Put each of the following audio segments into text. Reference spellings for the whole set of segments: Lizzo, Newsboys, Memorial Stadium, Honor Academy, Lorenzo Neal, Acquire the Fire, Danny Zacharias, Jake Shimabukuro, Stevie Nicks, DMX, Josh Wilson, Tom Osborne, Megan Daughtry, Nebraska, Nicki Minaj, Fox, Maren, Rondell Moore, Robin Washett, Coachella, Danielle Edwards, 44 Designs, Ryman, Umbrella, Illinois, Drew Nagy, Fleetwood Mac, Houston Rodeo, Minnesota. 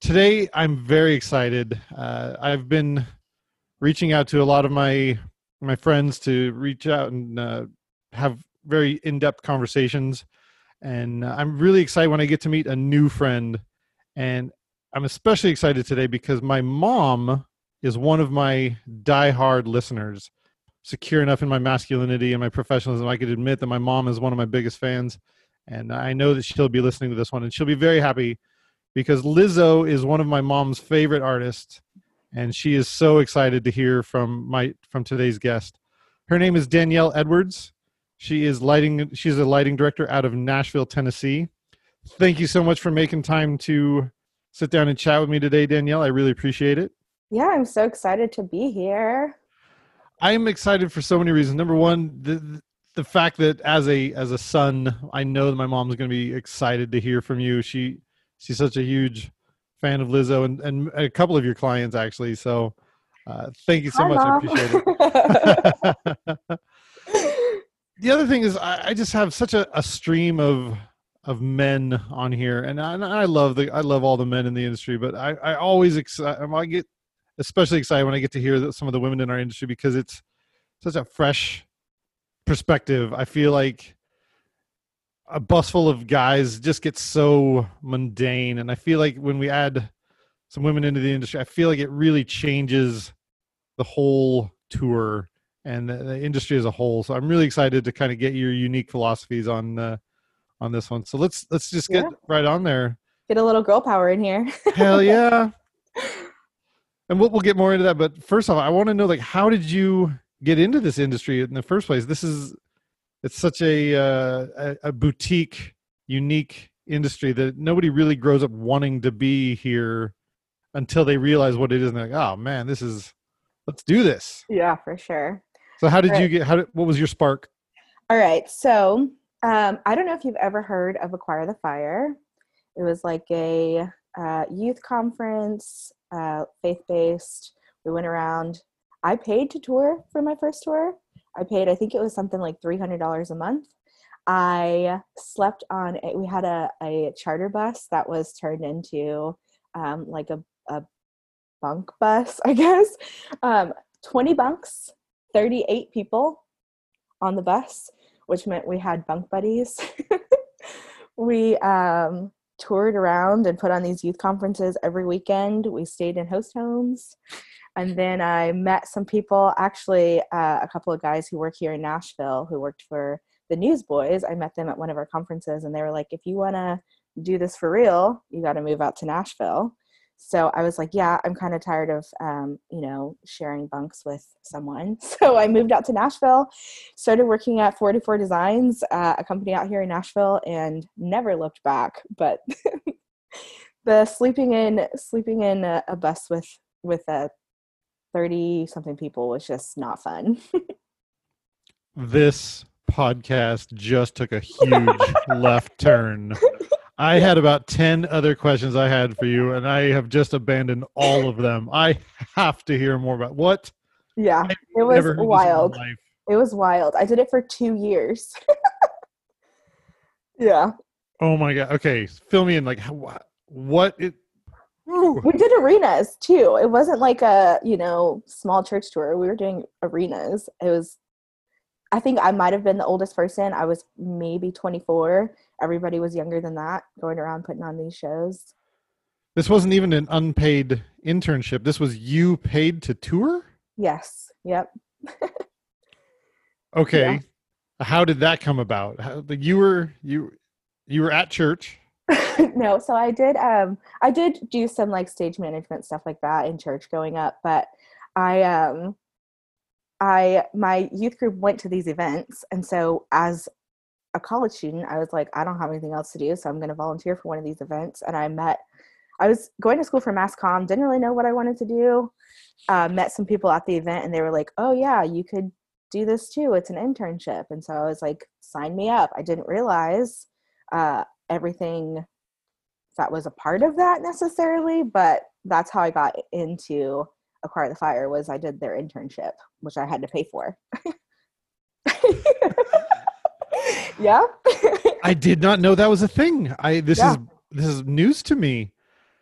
Today, I'm very excited. I've been reaching out to a lot of my friends to reach out and have very in-depth conversations. And I'm really excited when I get to meet a new friend. And I'm especially excited today because my mom is one of my diehard listeners. Secure enough in my masculinity and my professionalism, I could admit that my mom is one of my biggest fans. And I know that she'll be listening to this one, and she'll be very happy because Lizzo is one of my mom's favorite artists, and she is so excited to hear from today's guest. Her name is Danielle Edwards. She's a lighting director out of Nashville, Tennessee. Thank you so much for making time to sit down and chat with me today, Danielle. I really appreciate it. Yeah, I'm so excited to be here. I'm excited for so many reasons. Number one, the fact that as a son, I know that my mom's going to be excited to hear from you. She's such a huge fan of Lizzo and a couple of your clients, actually. So thank you so much. Mom. I appreciate it. The other thing is I just have such a stream of men on here. And I love all the men in the industry, but I get especially excited when I get to hear some of the women in our industry because it's such a fresh perspective. I feel like a bus full of guys just gets so mundane. And I feel like when we add some women into the industry, I feel like it really changes the whole tour and the industry as a whole. So I'm really excited to kind of get your unique philosophies on this one. So let's just get right on there. Get a little girl power in here. Hell yeah. And we'll get more into that. But first off, I want to know, like, how did you get into this industry in the first place? It's such a boutique, unique industry that nobody really grows up wanting to be here until they realize what it is. And they're like, oh man, let's do this. Yeah, for sure. So how did what was your spark? All right. So I don't know if you've ever heard of Acquire the Fire. It was like a youth conference, faith-based. We went around. I paid to tour for my first tour. I paid, I think it was something like $300 a month. I slept we had a charter bus that was turned into like a bunk bus, I guess. 20 bunks, 38 people on the bus, which meant we had bunk buddies. We toured around and put on these youth conferences every weekend. We stayed in host homes. And then I met some people, actually a couple of guys who work here in Nashville who worked for the Newsboys. I met them at one of our conferences and they were like, if you want to do this for real, you got to move out to Nashville. So I was like, yeah, I'm kind of tired of, sharing bunks with someone. So I moved out to Nashville, started working at 44 Designs, a company out here in Nashville, and never looked back. But the sleeping in a bus with a 30 something people was just not fun. This podcast just took a huge left turn. I had about 10 other questions I had for you, and I have just abandoned all of them. I have to hear more about what. Yeah, it was wild. It was wild. I did it for 2 years. Yeah. Oh my God. Okay. Fill me in. Like what it. We did arenas too. It wasn't like a, small church tour. We were doing arenas. It was, I think I might've been the oldest person. I was maybe 24. Everybody was younger than that, going around putting on these shows. This wasn't even an unpaid internship. This was you paid to tour? Yes. Yep. Okay. Yeah. How did that come about? You were at church. No. So I did do some like stage management stuff like that in church growing up, but my youth group went to these events. And so as a college student, I was like, I don't have anything else to do. So I'm going to volunteer for one of these events. And I was going to school for mass comm, didn't really know what I wanted to do. Met some people at the event and they were like, oh yeah, you could do this too. It's an internship. And so I was like, sign me up. I didn't realize everything that was a part of that necessarily, but that's how I got into Acquire the Fire. Was I did their internship, which I had to pay for. Yeah. I did not know that was a thing. This is news to me.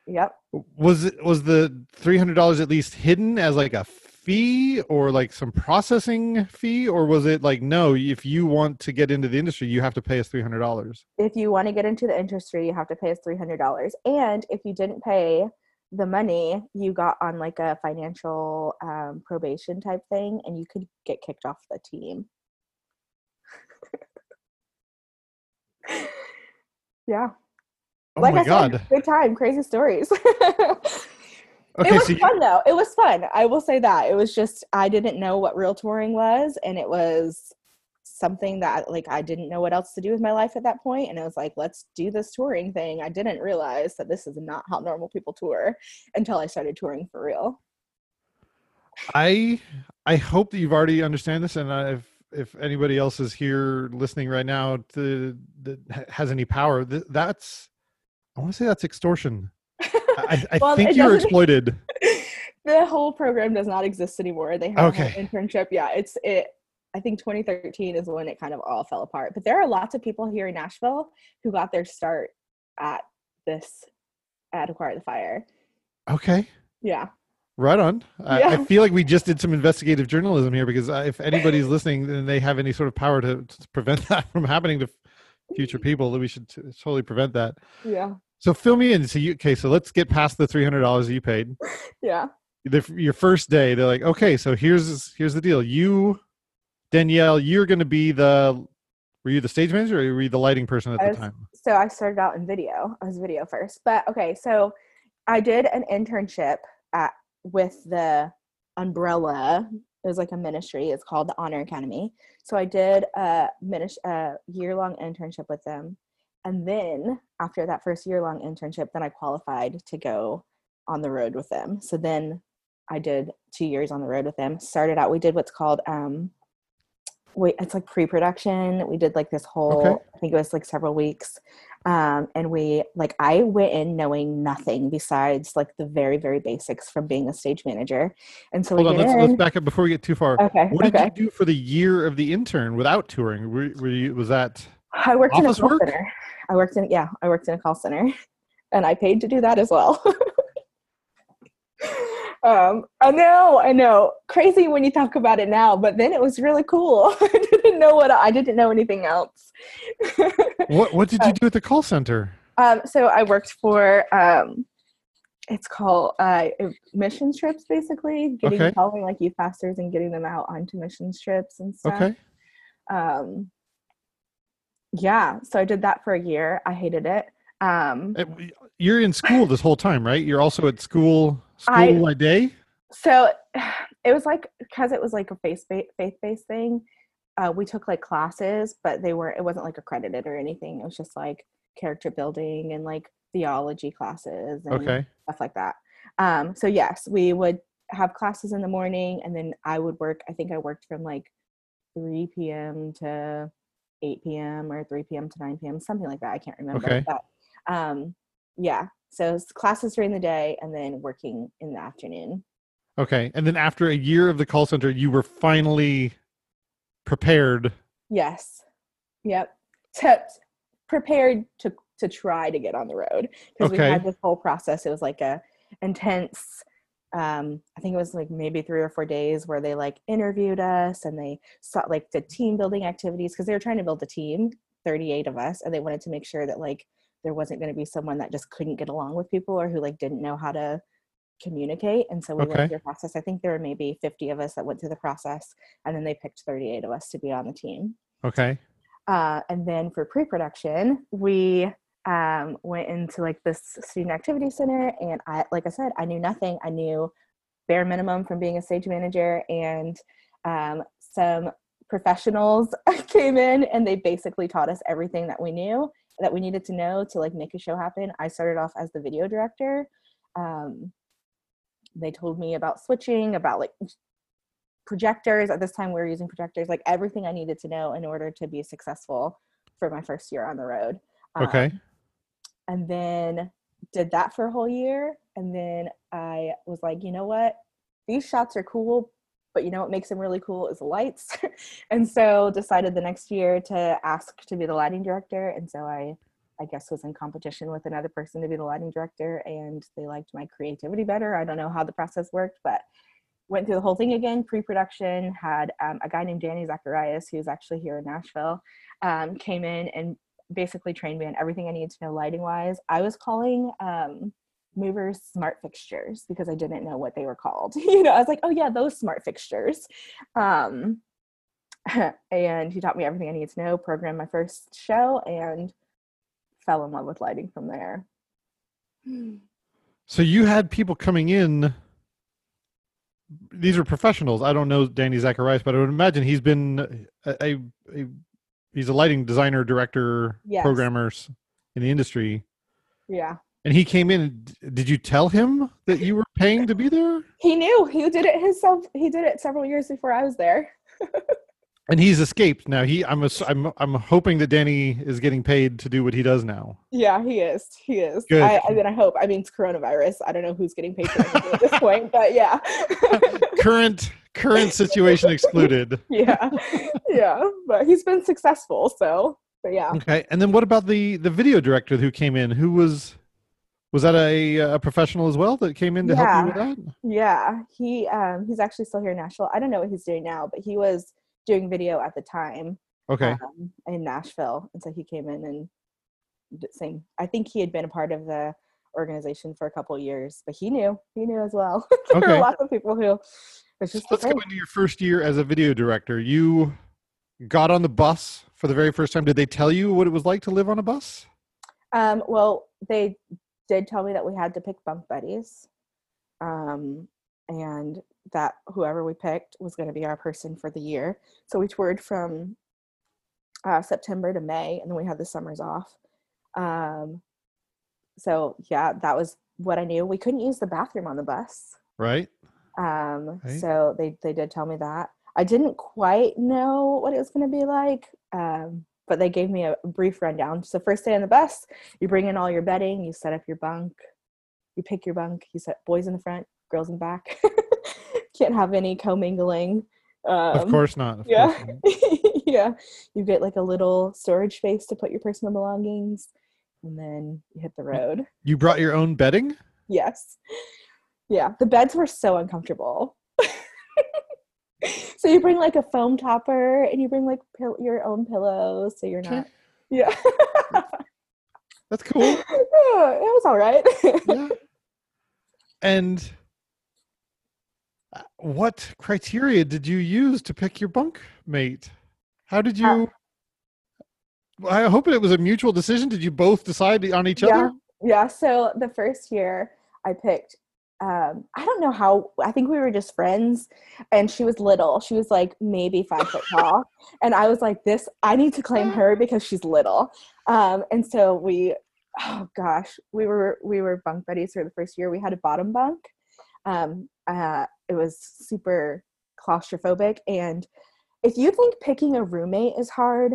Yep. Was the $300 at least hidden as like a fee or like some processing fee, or was it like, no, if you want to get into the industry, you have to pay us $300? If you want to get into the industry, you have to pay us $300. And if you didn't pay the money, you got on like a financial probation type thing and you could get kicked off the team. Yeah. Oh, like I said, good time, crazy stories. Okay, it was fun though. It was fun. I will say that. It was just, I didn't know what real touring was, and it was something that like I didn't know what else to do with my life at that point. And I was like, let's do this touring thing. I didn't realize that this is not how normal people tour until I started touring for real. I hope that you've already understand this, and if anybody else is here listening right now that has any power, I want to say that's extortion. I think you're exploited. The whole program does not exist anymore. They have an internship. Yeah, I think 2013 is when it kind of all fell apart. But there are lots of people here in Nashville who got their start at Acquire the Fire. Okay. Yeah. Right on. Yeah. I feel like we just did some investigative journalism here, because if anybody's listening and they have any sort of power to prevent that from happening to future people, we should totally prevent that. Yeah. So fill me in. So let's get past the $300 you paid. Yeah. Your first day, they're like, okay, so here's the deal. You, Danielle, you're going to be were you the stage manager or were you the lighting person at the time? So I started out in video. I was video first. But okay, so I did an internship with the Umbrella. It was like a ministry. It's called the Honor Academy. So I did a year-long internship with them. And then after that first year-long internship, then I qualified to go on the road with them. So then I did 2 years on the road with them. Started out, we did what's called, it's like pre-production. We did like this whole, I think it was like several weeks. And I went in knowing nothing besides like the very, very basics from being a stage manager. And so let's back up before we get too far. Okay. What did you do for the year of the intern without touring? I worked in a call center. I worked in a call center, and I paid to do that as well. I know. Crazy when you talk about it now, but then it was really cool. I didn't know anything else. What did you do at the call center? So I worked for, it's called mission trips, basically. Following like youth pastors and getting them out onto mission trips and stuff. Okay. Yeah. So I did that for a year. I hated it. You're in school this whole time, right? You're also at school by day? So it was like, because it was like a faith-based thing, we took like classes, but it wasn't like accredited or anything. It was just like character building and like theology classes and stuff like that. So yes, we would have classes in the morning, and then I worked from like 3 p.m. to 8 p.m. or 3 p.m. to 9 p.m., something like that. I can't remember. Okay. But, so it's classes during the day and then working in the afternoon. Okay. And then after a year of the call center, you were finally prepared. Yes. Yep. Prepared to try to get on the road. Because we had this whole process. It was like a intense, I think it was like maybe 3 or 4 days where they like interviewed us and they saw like the team building activities, because they were trying to build a team, 38 of us. And they wanted to make sure that like there wasn't going to be someone that just couldn't get along with people or who like didn't know how to communicate. And so we went through the process. I think there were maybe 50 of us that went through the process, and then they picked 38 of us to be on the team. Okay. And then for pre-production, we went into like this student activity center. And I, like I said, I knew nothing. I knew bare minimum from being a stage manager, and some professionals came in and they basically taught us everything that we knew that we needed to know to like make a show happen. I started off as the video director. They told me about switching, about like projectors. At this time, we were using projectors, like everything I needed to know in order to be successful for my first year on the road. Okay. And then did that for a whole year. And then I was like, you know what? These shots are cool, but you know what makes them really cool is the lights. And so decided the next year to ask to be the lighting director. And so I guess was in competition with another person to be the lighting director, and they liked my creativity better. I don't know how the process worked, but went through the whole thing again. Pre-production had a guy named Danny Zacharias, who's actually here in Nashville, came in and basically trained me on everything I needed to know lighting wise. I was calling movers smart fixtures because I didn't know what they were called. You know, I was like, oh yeah, those smart fixtures. And he taught me everything I needed to know, programmed my first show, and fell in love with lighting from there. So you had people coming in. These are professionals. I don't know Danny Zacharias, but I would imagine he's been he's a lighting designer, director, programmers in the industry. Yeah. And he came in. Did you tell him that you were paying to be there? He knew. He did it himself. He did it several years before I was there. And he's escaped now. I'm hoping that Danny is getting paid to do what he does now. Yeah, he is. He is. Good. I hope. I mean, it's coronavirus. I don't know who's getting paid for anything at this point, but yeah. Current situation excluded. Yeah, yeah. But he's been successful, so. But yeah. Okay, and then what about the video director who came in? Who was that a professional as well that came in to help you with that? Yeah, he's actually still here in Nashville. I don't know what he's doing now, but he was doing video at the time in Nashville, and so he came in and did the same. I think he had been a part of the organization for a couple of years, but he knew as well. There were lots of people who it's just so let's go into your first year as a video director. You got on the bus for the very first time. Did they tell you what it was like to live on a bus? Well, they did tell me that we had to pick bunk buddies, and that whoever we picked was going to be our person for the year. So we toured from September to May, and then we had the summers off. So yeah, that was what I knew. We couldn't use the bathroom on the bus. Right. So they did tell me that. I didn't quite know what it was going to be like, but they gave me a brief rundown. So first day on the bus, you bring in all your bedding, you set up your bunk, you pick your bunk, you set boys in the front, girls in the back. Can't have any co-mingling. Of course not. Yeah. You get like a little storage space to put your personal belongings, and then you hit the road. You brought your own bedding? Yes. Yeah. The beds were so uncomfortable. So you bring like a foam topper, and you bring like your own pillows, so you're not. Yeah. That's cool. Yeah, it was all right. Yeah. And what criteria did you use to pick your bunk mate? How did you? I hope it was a mutual decision. Did you both decide on each other? Yeah. So the first year I picked, I don't know how, I think we were just friends, and she was little. She was like maybe 5 foot tall. And I was like, I need to claim her because she's little. And so we were bunk buddies for the first year. We had a bottom bunk. It was super claustrophobic. And if you think picking a roommate is hard,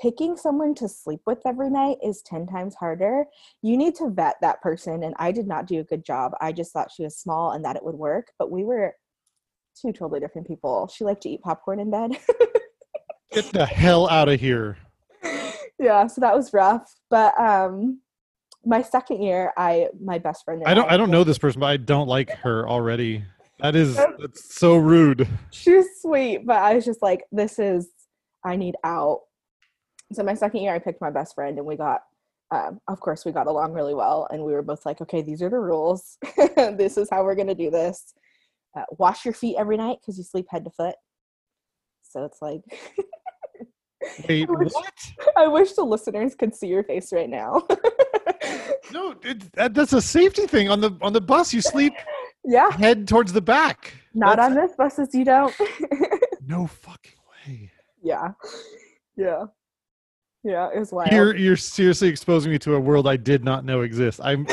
picking someone to sleep with every night is 10 times harder. You need to vet that person. And I did not do a good job. I just thought she was small and that it would work. But we were two totally different people. She liked to eat popcorn in bed. Get the hell out of here. Yeah, so that was rough. But my second year, my best friend. I don't know this person, but I don't like her already. That's so rude. She's sweet, but I was just like, I need out. So my second year, I picked my best friend, and we got of course, we got along really well, and we were both like, okay, these are the rules. This is how we're going to do this. Wash your feet every night because you sleep head to foot. So it's like... Wait, what? I wish the listeners could see your face right now. No, that's a safety thing. On the bus, you sleep head towards the back. Not on this buses, you don't. No fucking way. Yeah, it was wild. You're seriously exposing me to a world I did not know exists. I'm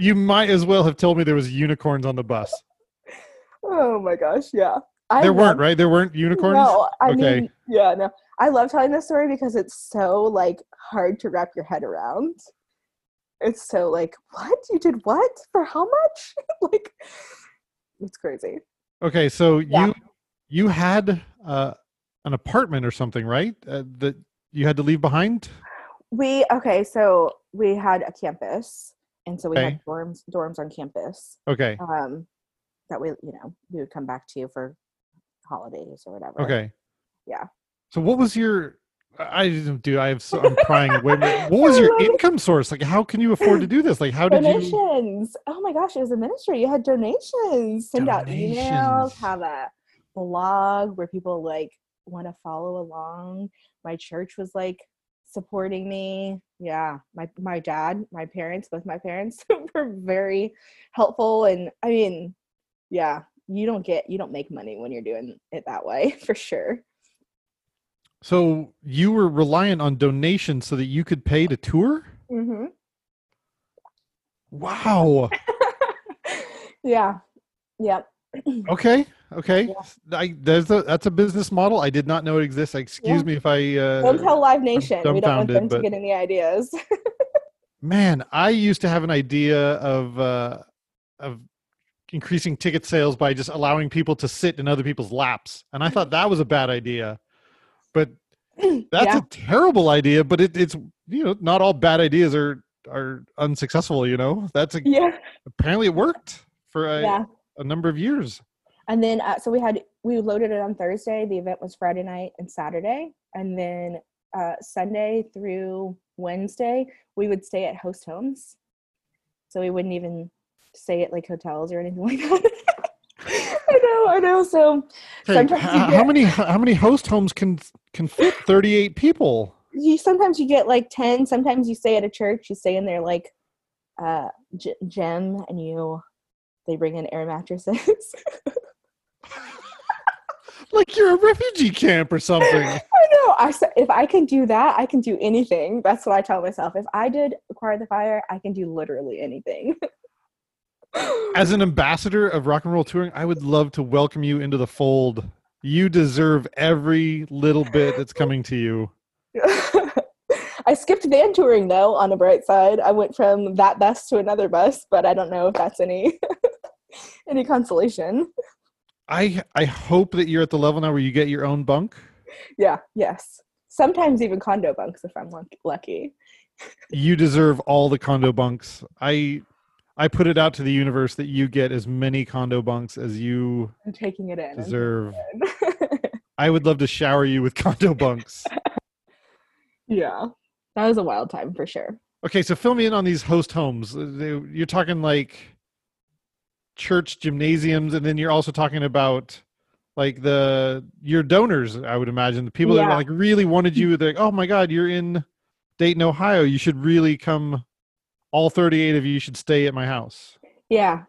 you might as well have told me there was unicorns on the bus. Oh my gosh, yeah. There weren't, right? There weren't unicorns? No, I mean, yeah, no. I love telling this story because it's so, like, hard to wrap your head around. It's so, like, what? You did what? For how much? Like, it's crazy. Okay, so you had an apartment or something, right? That you had to leave behind? We had a campus, and so we had dorms on campus. Okay. That we would come back to you for holidays or whatever. Okay. Yeah. So what was your... I'm crying. What was your income source? Like, how can you afford to do this? Like, how did you... Donations. Oh my gosh, it was a ministry. You had donations. Send out emails, have a blog where people, like, want to follow along. My church was, like, supporting me. Yeah. My dad, my parents, both my parents were very helpful. And, I mean... Yeah, you don't make money when you're doing it that way, for sure. So you were reliant on donations so that you could pay to tour? Mm-hmm. Wow. Yeah. Yep. Okay. Yeah. That's a business model. I did not know it exists. Excuse me if I... Don't tell Live Nation. We don't want them to get any ideas. Man, I used to have an idea of increasing ticket sales by just allowing people to sit in other people's laps. And I thought that was a bad idea, but that's a terrible idea, but it's, not all bad ideas are unsuccessful, Apparently it worked for a number of years. And then, so we loaded it on Thursday. The event was Friday night and Saturday. And then Sunday through Wednesday, we would stay at host homes. So we wouldn't even stay at like hotels or anything like that. I know. So sometimes how many host homes can fit 38 people? Sometimes you get like 10. Sometimes you stay at a church. You stay in their like gym, and they bring in air mattresses. Like you're a refugee camp or something. I know. If I can do that, I can do anything. That's what I tell myself. If I did Acquire the Fire, I can do literally anything. As an ambassador of rock and roll touring, I would love to welcome you into the fold. You deserve every little bit that's coming to you. I skipped van touring, though, on the bright side. I went from that bus to another bus, but I don't know if that's any consolation. I hope that you're at the level now where you get your own bunk. Yeah, yes. Sometimes even condo bunks if I'm lucky. You deserve all the condo bunks. I put it out to the universe that you get as many condo bunks as you deserve. I would love to shower you with condo bunks. Yeah, that was a wild time for sure. Okay, so fill me in on these host homes. You're talking like church gymnasiums, and then you're also talking about like your donors, I would imagine. The people that like really wanted you. They're like, oh my God, you're in Dayton, Ohio. You should really come. All 38 of you should stay at my house. Yeah.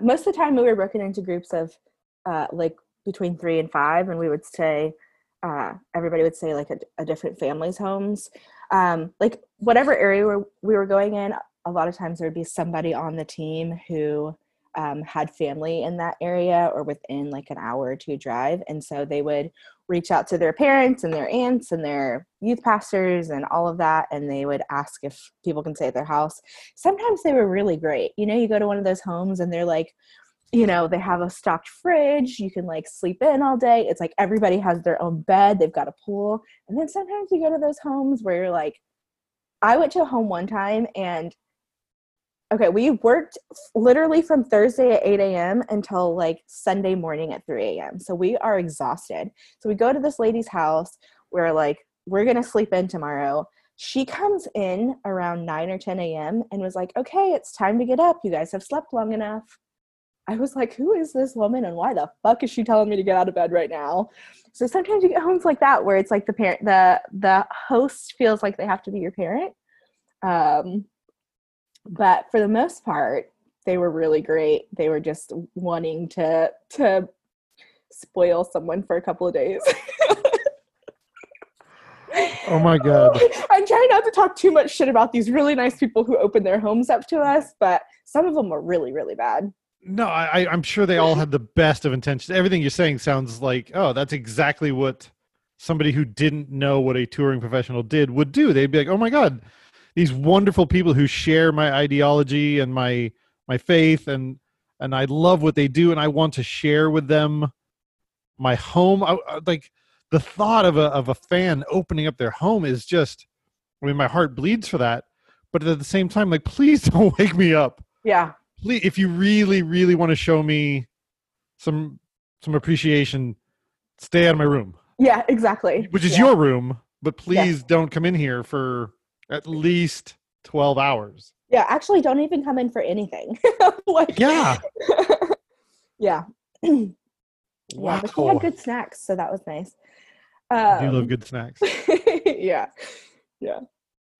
Most of the time we were broken into groups of like between 3 and 5, and we would stay, everybody would stay like a different family's homes. Like whatever area we were going in, a lot of times there would be somebody on the team who had family in that area or within like an hour or two drive. And so they would reach out to their parents and their aunts and their youth pastors and all of that. And they would ask if people can stay at their house. Sometimes they were really great. You go to one of those homes and they're like, they have a stocked fridge. You can like sleep in all day. It's like everybody has their own bed. They've got a pool. And then sometimes you go to those homes where you're like, I went to a home one time and okay, we worked literally from Thursday at 8 a.m. until like Sunday morning at 3 a.m. So we are exhausted. So we go to this lady's house. We're like, we're going to sleep in tomorrow. She comes in around 9 or 10 a.m. and was like, okay, it's time to get up. You guys have slept long enough. I was like, who is this woman and why the fuck is she telling me to get out of bed right now? So sometimes you get homes like that where it's like the parent, the host feels like they have to be your parent. But for the most part, they were really great. They were just wanting to spoil someone for a couple of days. Oh my God. I'm trying not to talk too much shit about these really nice people who open their homes up to us, but some of them were really, really bad. No, I'm sure they all had the best of intentions. Everything you're saying sounds like, oh, that's exactly what somebody who didn't know what a touring professional did would do. They'd be like, oh my God, these wonderful people who share my ideology and my faith, and I love what they do, and I want to share with them my home. Like the thought of a fan opening up their home is just, I mean, my heart bleeds for that. But at the same time, like, please don't wake me up. Yeah. If you really, really want to show me some appreciation, stay out of my room. Yeah, exactly. Which is your room, but please don't come in here for at least 12 hours. Yeah, actually, don't even come in for anything. Like, yeah. Yeah. Wow. Yeah, but we had good snacks, so that was nice. I do love good snacks. Yeah. Yeah.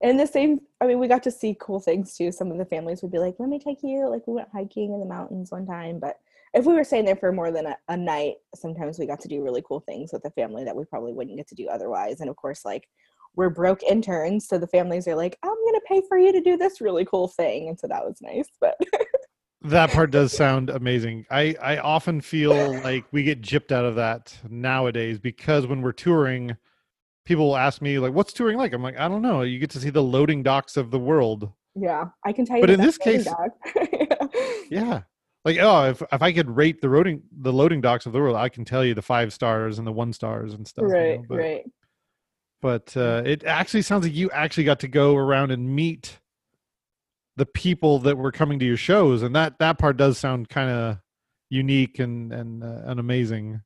And the same, I mean, we got to see cool things too. Some of the families would be like, let me take you. Like, we went hiking in the mountains one time. But if we were staying there for more than a night, sometimes we got to do really cool things with the family that we probably wouldn't get to do otherwise. And of course, like, we're broke interns. So the families are like, I'm going to pay for you to do this really cool thing. And so that was nice. But that part does sound amazing. I often feel like we get gypped out of that nowadays, because when we're touring, people will ask me, like, what's touring like? I'm like, I don't know. You get to see the loading docks of the world. Yeah, I can tell you. But in this case, yeah. Like, oh, if I could rate the loading docks of the world, I can tell you the 5 stars and the 1 stars and stuff. Right, you know? Right. But it actually sounds like you actually got to go around and meet the people that were coming to your shows. And that part does sound kind of unique and amazing.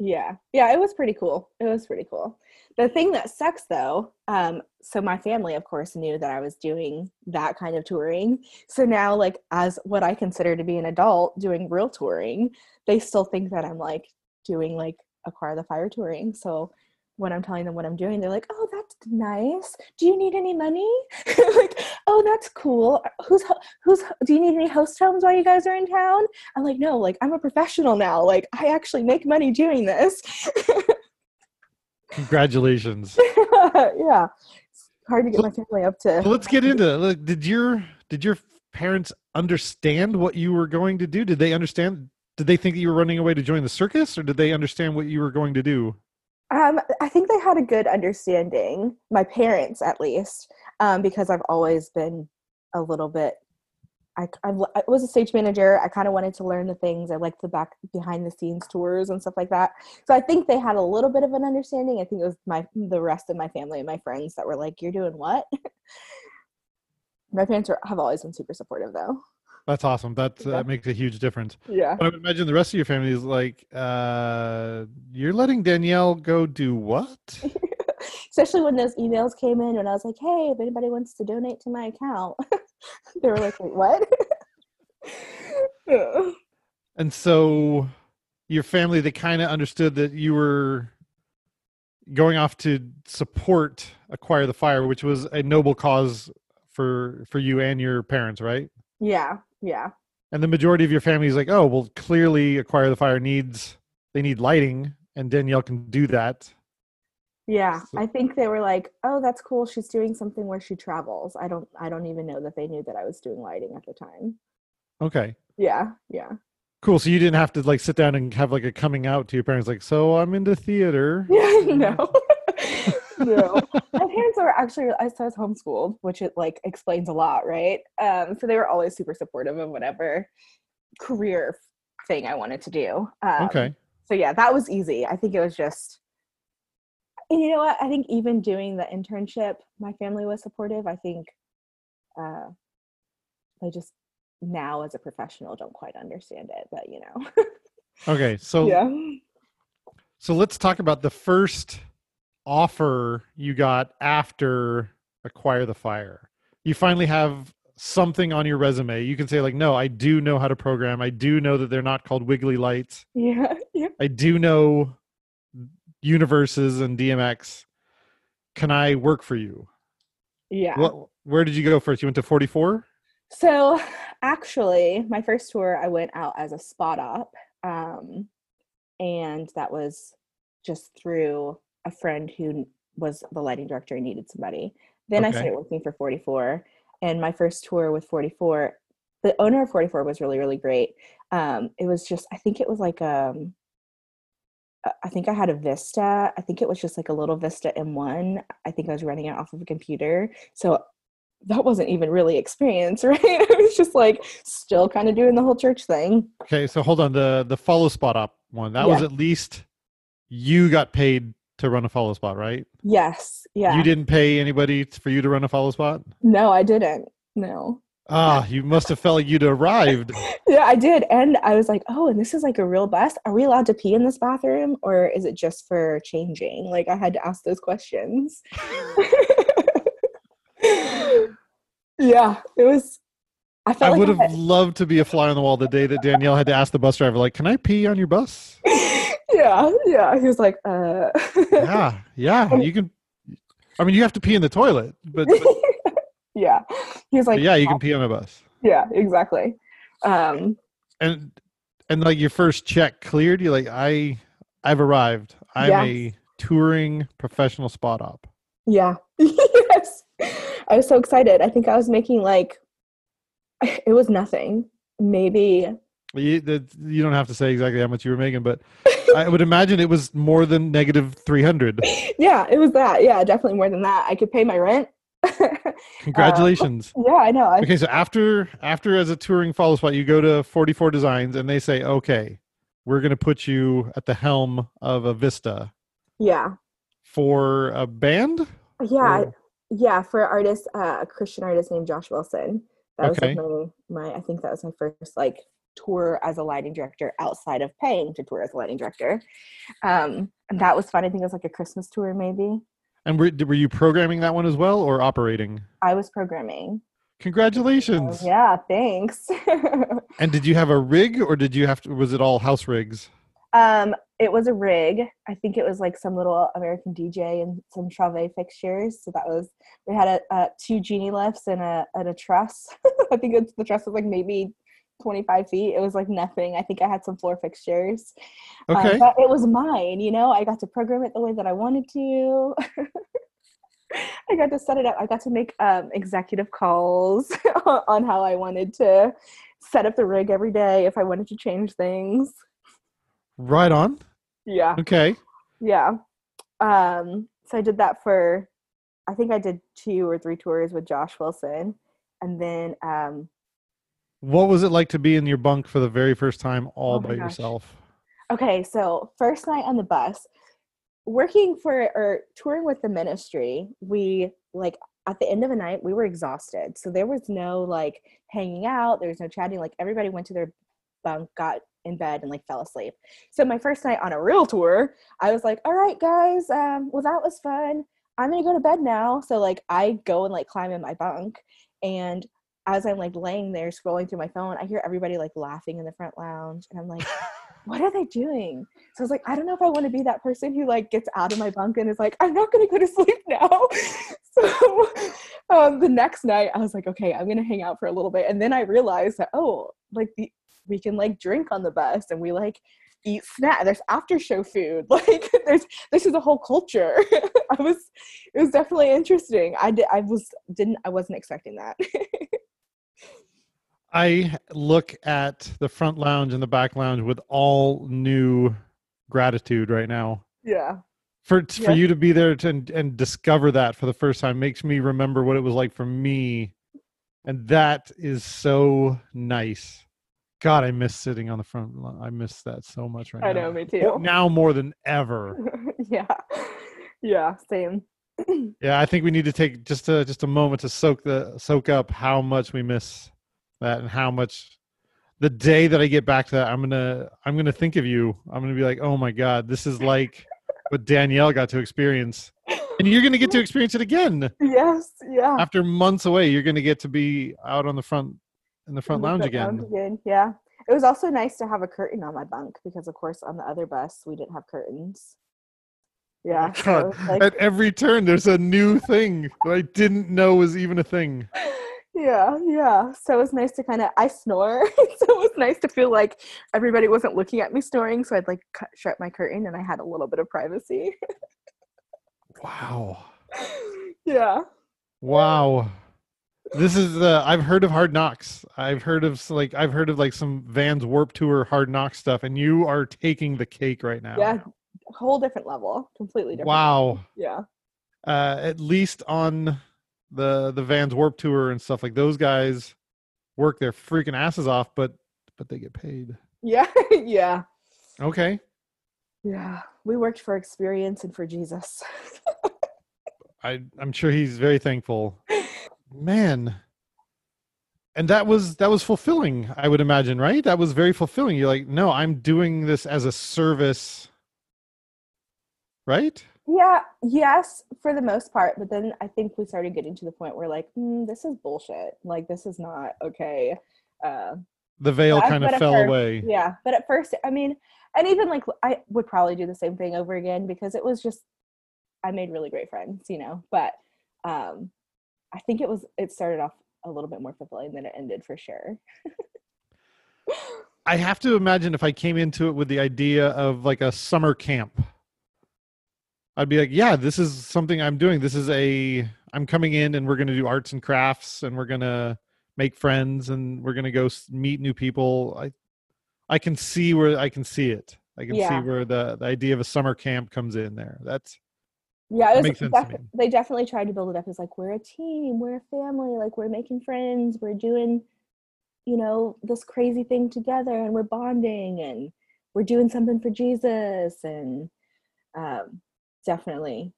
Yeah. Yeah, it was pretty cool. It was pretty cool. The thing that sucks though, so my family of course knew that I was doing that kind of touring. So now, like, as what I consider to be an adult doing real touring, they still think that I'm like doing like Acquire the Fire touring. So when I'm telling them what I'm doing, they're like, oh, that's nice. Do you need any money? Like, oh, that's cool. Who's do you need any host homes while you guys are in town? I'm like, no, like, I'm a professional now. Like, I actually make money doing this. Congratulations. Yeah. It's hard to get my family up to. Let's get into it. Like, did your parents understand what you were going to do? Did they understand? Did they think that you were running away to join the circus, or did they understand what you were going to do? I think they had a good understanding, my parents at least, because I've always been a little bit, I was a stage manager. I kind of wanted to learn the things. I liked the behind the scenes tours and stuff like that. So I think they had a little bit of an understanding. I think it was the rest of my family and my friends that were like, you're doing what? My parents have always been super supportive though. That's awesome. That makes a huge difference. Yeah. But I would imagine the rest of your family is like, you're letting Danielle go do what? Especially when those emails came in and I was like, hey, if anybody wants to donate to my account. They were like, wait, what? Yeah. And so your family, they kind of understood that you were going off to support Acquire the Fire, which was a noble cause for you and your parents, right? Yeah. Yeah. And the majority of your family is like, oh, well, clearly Acquire the Fire they need lighting, and Danielle can do that. Yeah. So. I think they were like, oh, that's cool. She's doing something where she travels. I don't even know that they knew that I was doing lighting at the time. Okay. Yeah. Yeah. Cool. So you didn't have to like sit down and have like a coming out to your parents, like, so I'm into theater. Yeah. No. No. My parents were actually, I was homeschooled, which it like explains a lot, right? So they were always super supportive of whatever career thing I wanted to do. Okay. So yeah, that was easy. I think it was just, and you know what? I think even doing the internship, my family was supportive. I think they just now as a professional don't quite understand it, but you know. Okay. So yeah. So let's talk about the first offer you got after Acquire the Fire. You finally have something on your resume. You can say like, no, I do know how to program. I do know that they're not called wiggly lights. Yeah, yeah. I do know universes and DMX. Can I work for you? Yeah. Where did you go first? You went to 44? So actually, my first tour, I went out as a spot op. And that was just through a friend who was the lighting director and needed somebody. Then I started working for 44. And my first tour with 44, the owner of 44 was really, really great. It was just, I think it was like, I think I had a Vista. I think it was just like a little Vista M1. I think I was running it off of a computer. So that wasn't even really experience, right? It was just like still kind of doing the whole church thing. Okay, so hold on. The follow spot up one, that was at least you got paid to run a follow spot, right? Yes. Yeah. You didn't pay anybody for you to run a follow spot? No, I didn't. No. Ah, you must have felt like you'd arrived. Yeah, I did. And I was like, oh, and this is like a real bus. Are we allowed to pee in this bathroom or is it just for changing? Like, I had to ask those questions. Yeah, it was. I would have loved to be a fly on the wall the day that Danielle had to ask the bus driver, like, can I pee on your bus? Yeah, yeah. He was like, yeah, yeah, you can. I mean, you have to pee in the toilet, but yeah, he was like, yeah, you can pee on a bus. Yeah, exactly. And like your first check cleared, you're like, I've arrived. I'm a touring professional spot op. Yeah. Yes. I was so excited. I think I was making like, it was nothing. Maybe. You don't have to say exactly how much you were making, but I would imagine it was more than negative 300. Yeah, it was that. Yeah, definitely more than that. I could pay my rent. Congratulations. Yeah, I know. Okay, so after as a touring follow spot, you go to 44 Designs and they say, okay, we're going to put you at the helm of a Vista. Yeah. For a band? Yeah. Or? Yeah, for an artist, a Christian artist named Josh Wilson. That was like my I think that was my first like tour as a lighting director outside of paying to tour as a lighting director. And that was fun. I think it was like a Christmas tour maybe. And were you programming that one as well or operating? I was programming. Congratulations. So, yeah, thanks. And did you have a rig or was it all house rigs? It was a rig. I think it was like some little American DJ and some Trave fixtures. So we had two genie lifts and a truss. I think the truss was like maybe 25 feet. It was like nothing. I think I had some floor fixtures. Okay. But it was mine, you know, I got to program it the way that I wanted to. I got to set it up. I got to make executive calls on how I wanted to set up the rig every day if I wanted to change things. Right on. Yeah. Okay. Yeah. So I did that for, I think I did 2 or 3 tours with Josh Wilson. And then. What was it like to be in your bunk for the very first time all by yourself? Okay. So first night on the bus, working for or touring with the ministry, we like at the end of the night, we were exhausted. So there was no like hanging out. There was no chatting. Like everybody went to their bunk, got in bed and like fell asleep. So my first night on a real tour, I was like, all right guys, well that was fun, I'm gonna go to bed now. So like I go and like climb in my bunk, and as I'm like laying there scrolling through my phone, I hear everybody like laughing in the front lounge, and I'm like, what are they doing? So I was like, I don't know if I want to be that person who like gets out of my bunk and is like, I'm not going to go to sleep now. So the next night I was like, okay, I'm going to hang out for a little bit. And then I realized that, oh, like we can like drink on the bus and we like eat snack. There's after show food. Like this is a whole culture. It was definitely interesting. I wasn't expecting that. I look at the front lounge and the back lounge with all new gratitude right now. Yeah. For you to be there and discover that for the first time makes me remember what it was like for me. And that is so nice. God, I miss sitting on the front. I miss that so much right now. I know, me too. Now more than ever. Yeah. Yeah, same. Yeah, I think we need to take just a moment to soak up how much we miss that, and how much the day that I get back to that, I'm gonna think of you. I'm gonna be like, oh my God, this is like what Danielle got to experience And you're going to get to experience it again. Yes, yeah. After months away, you're going to get to be out on the front in the front lounge again. Yeah. It was also nice to have a curtain on my bunk because, of course, on the other bus, we didn't have curtains. Yeah. So like... At every turn, there's a new thing that I didn't know was even a thing. Yeah, yeah. So it was nice to kind of, I snore. So it was nice to feel like everybody wasn't looking at me snoring. So I'd like shut my curtain and I had a little bit of privacy. Wow. Yeah. Wow. This is I've heard of Hard Knocks. I've heard of some Vans Warped Tour Hard Knocks stuff, and you are taking the cake right now. Yeah, whole different level, completely different. Wow. Yeah. At least on the Vans Warped Tour and stuff, like those guys work their freaking asses off, but they get paid. Yeah. Yeah. Okay. Yeah, we worked for experience and for Jesus. I'm sure he's very thankful. Man. And that was fulfilling, I would imagine, right? That was very fulfilling. You're like, no, I'm doing this as a service, right? Yeah, yes, for the most part. But then I think we started getting to the point where like, this is bullshit. Like, this is not okay. The veil kind of fell away. Yeah, but at first, I mean, and even like, I would probably do the same thing over again because it was just, I made really great friends, you know, but I think it started off a little bit more fulfilling than it ended for sure. I have to imagine if I came into it with the idea of like a summer camp, I'd be like, yeah, this is something I'm doing. I'm coming in and we're going to do arts and crafts and we're going to make friends and we're going to go meet new people. I can see it. I can see where the idea of a summer camp comes in there. That makes sense to me. They definitely tried to build it up as like, we're a team, we're a family, like we're making friends, we're doing, you know, this crazy thing together and we're bonding and we're doing something for Jesus, and definitely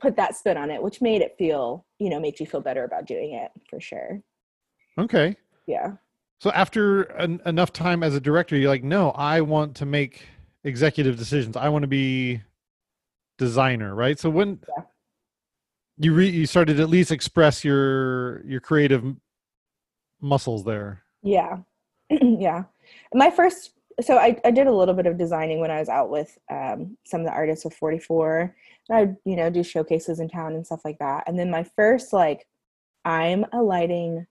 put that spin on it, which made it feel, you know, makes you feel better about doing it for sure. Okay. Yeah. So after enough time as a director, you're like, no, I want to make executive decisions. I want to be designer, right? So when you started to at least express your creative muscles there. Yeah. Yeah. I did a little bit of designing when I was out with some of the artists with 44. And I'd, you know, do showcases in town and stuff like that. And then my first, like, I'm a lighting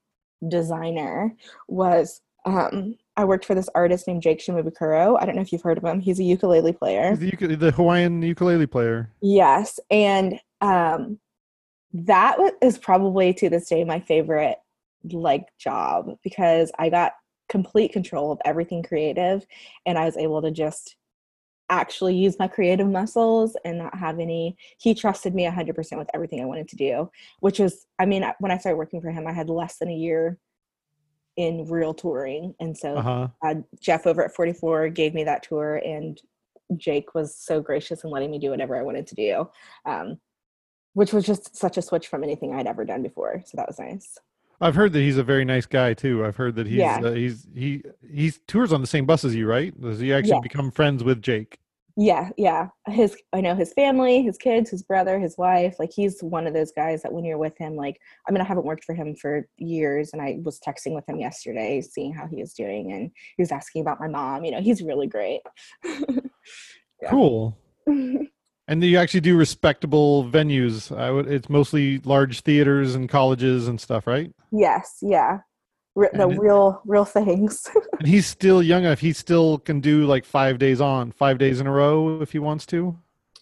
designer was I worked for this artist named Jake Shimabukuro. I don't know if you've heard of him. He's a ukulele player. The Hawaiian ukulele player. Yes. And that is probably to this day my favorite like job because I got complete control of everything creative and I was able to just actually use my creative muscles and not have any. He trusted me 100% with everything I wanted to do, which was, I mean, when I started working for him, I had less than a year in real touring. And so Jeff over at 44 gave me that tour, and Jake was so gracious in letting me do whatever I wanted to do, which was just such a switch from anything I'd ever done before. So that was nice. I've heard that he's a very nice guy too. I've heard that he tours on the same bus as you, right? Does he actually become friends with Jake? Yeah, yeah. I know his family, his kids, his brother, his wife. Like, he's one of those guys that when you're with him, like, I mean, I haven't worked for him for years, and I was texting with him yesterday, seeing how he was doing, and he was asking about my mom. You know, he's really great. Yeah. Cool. And you actually do respectable venues. It's mostly large theaters and colleges and stuff, right? Yes, yeah. Real things. And he's still young enough. He still can do like 5 days in a row if he wants to.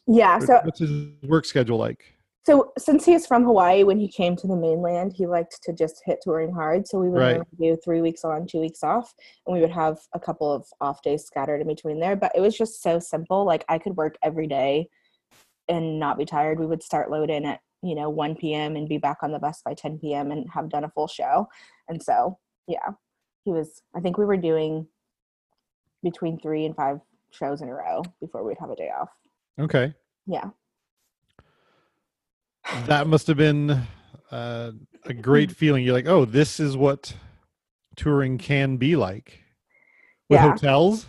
Yeah. So what's his work schedule like? So since he is from Hawaii, when he came to the mainland, he liked to just hit touring hard. So we would do 3 weeks on, 2 weeks off, and we would have a couple of off days scattered in between there. But it was just so simple. Like, I could work every day and not be tired. We would start load in at, you know, 1 p.m. and be back on the bus by 10 p.m. and have done a full show. And so, yeah, I think we were doing between 3 and 5 shows in a row before we'd have a day off. Okay. Yeah. That must have been a great feeling. You're like, oh, this is what touring can be like. With hotels?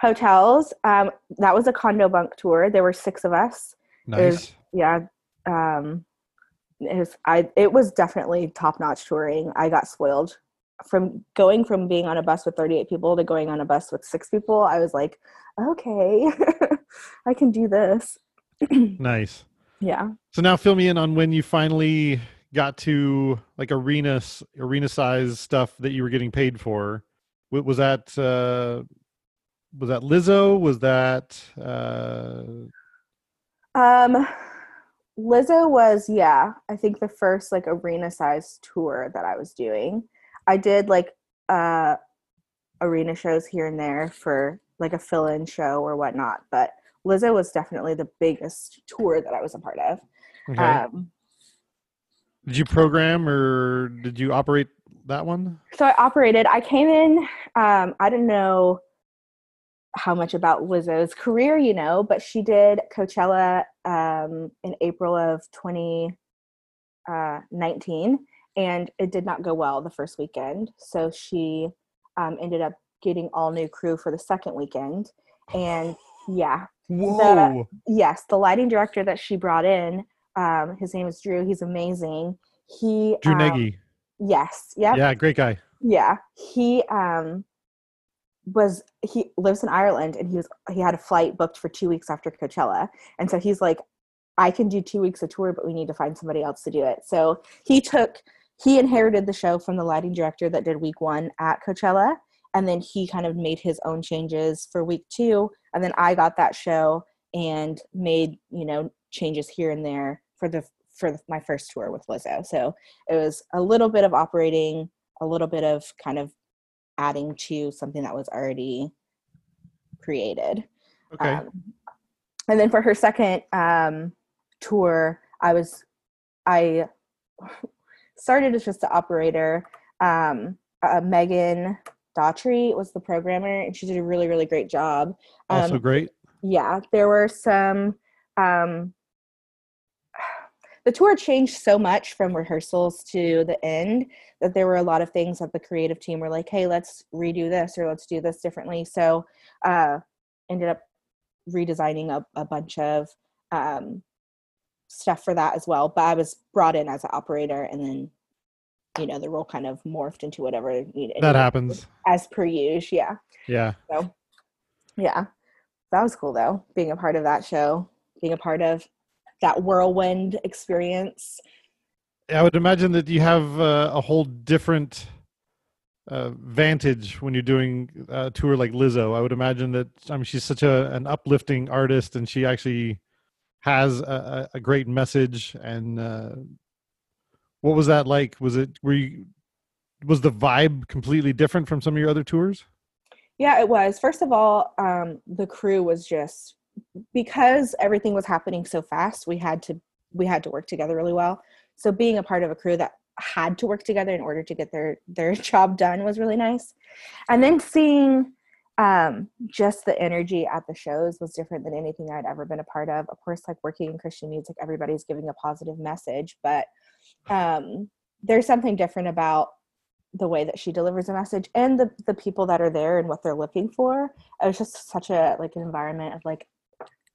Hotels. That was a condo bunk tour. There were 6 of us. Nice. yeah, it was definitely top-notch touring. I got spoiled from being on a bus with 38 people to going on a bus with 6 people. I was like, okay, I can do this. Nice. Yeah. So now fill me in on when you finally got to like arena size stuff that you were getting paid for. Was that Lizzo? Was that, Lizzo was, yeah, I think the first like arena size tour that I was doing. I did like arena shows here and there for like a fill-in show or whatnot, but Lizzo was definitely the biggest tour that I was a part of. Okay. Did you program or did you operate that one? So I operated. I came in, I didn't know how much about Lizzo's career, you know, but she did Coachella in April of 2019, and it did not go well the first weekend. So she ended up getting all new crew for the second weekend. And yeah. Whoa. The lighting director that she brought in, his name is Drew. He's amazing. Drew Nagy. Yes. Yep. Yeah. Great guy. Yeah. He lives in Ireland, and he had a flight booked for 2 weeks after Coachella. And so he's like, I can do 2 weeks a tour, but we need to find somebody else to do it. So he inherited the show from the lighting director that did week one at Coachella. And then he kind of made his own changes for week two. And then I got that show and made, you know, changes here and there for my first tour with Lizzo. So it was a little bit of operating, a little bit of kind of adding to something that was already created. Okay. And then for her second tour, I started as just an operator. Megan Daughtry was the programmer, and she did a really, really great job. Also great. Yeah. There were some the tour changed so much from rehearsals to the end that there were a lot of things that the creative team were like, hey, let's redo this or let's do this differently. So ended up redesigning a bunch of stuff for that as well. But I was brought in as an operator, and then, you know, the role kind of morphed into whatever it needed. That happens. As per usual, yeah. Yeah. So, yeah. That was cool, though, being a part of that show, being a part of that whirlwind experience. I would imagine that you have a whole different vantage when you're doing a tour like Lizzo. I would imagine that, I mean, she's such an uplifting artist, and she actually has a great message. And what was that like? Was the vibe completely different from some of your other tours? Yeah, it was. First of all, the crew was just, because everything was happening so fast, we had to work together really well. So being a part of a crew that had to work together in order to get their job done was really nice. And then seeing just the energy at the shows was different than anything I'd ever been a part of. Of course, like working in Christian music, everybody's giving a positive message, but there's something different about the way that she delivers a message and the people that are there and what they're looking for. It was just such a like an environment of like,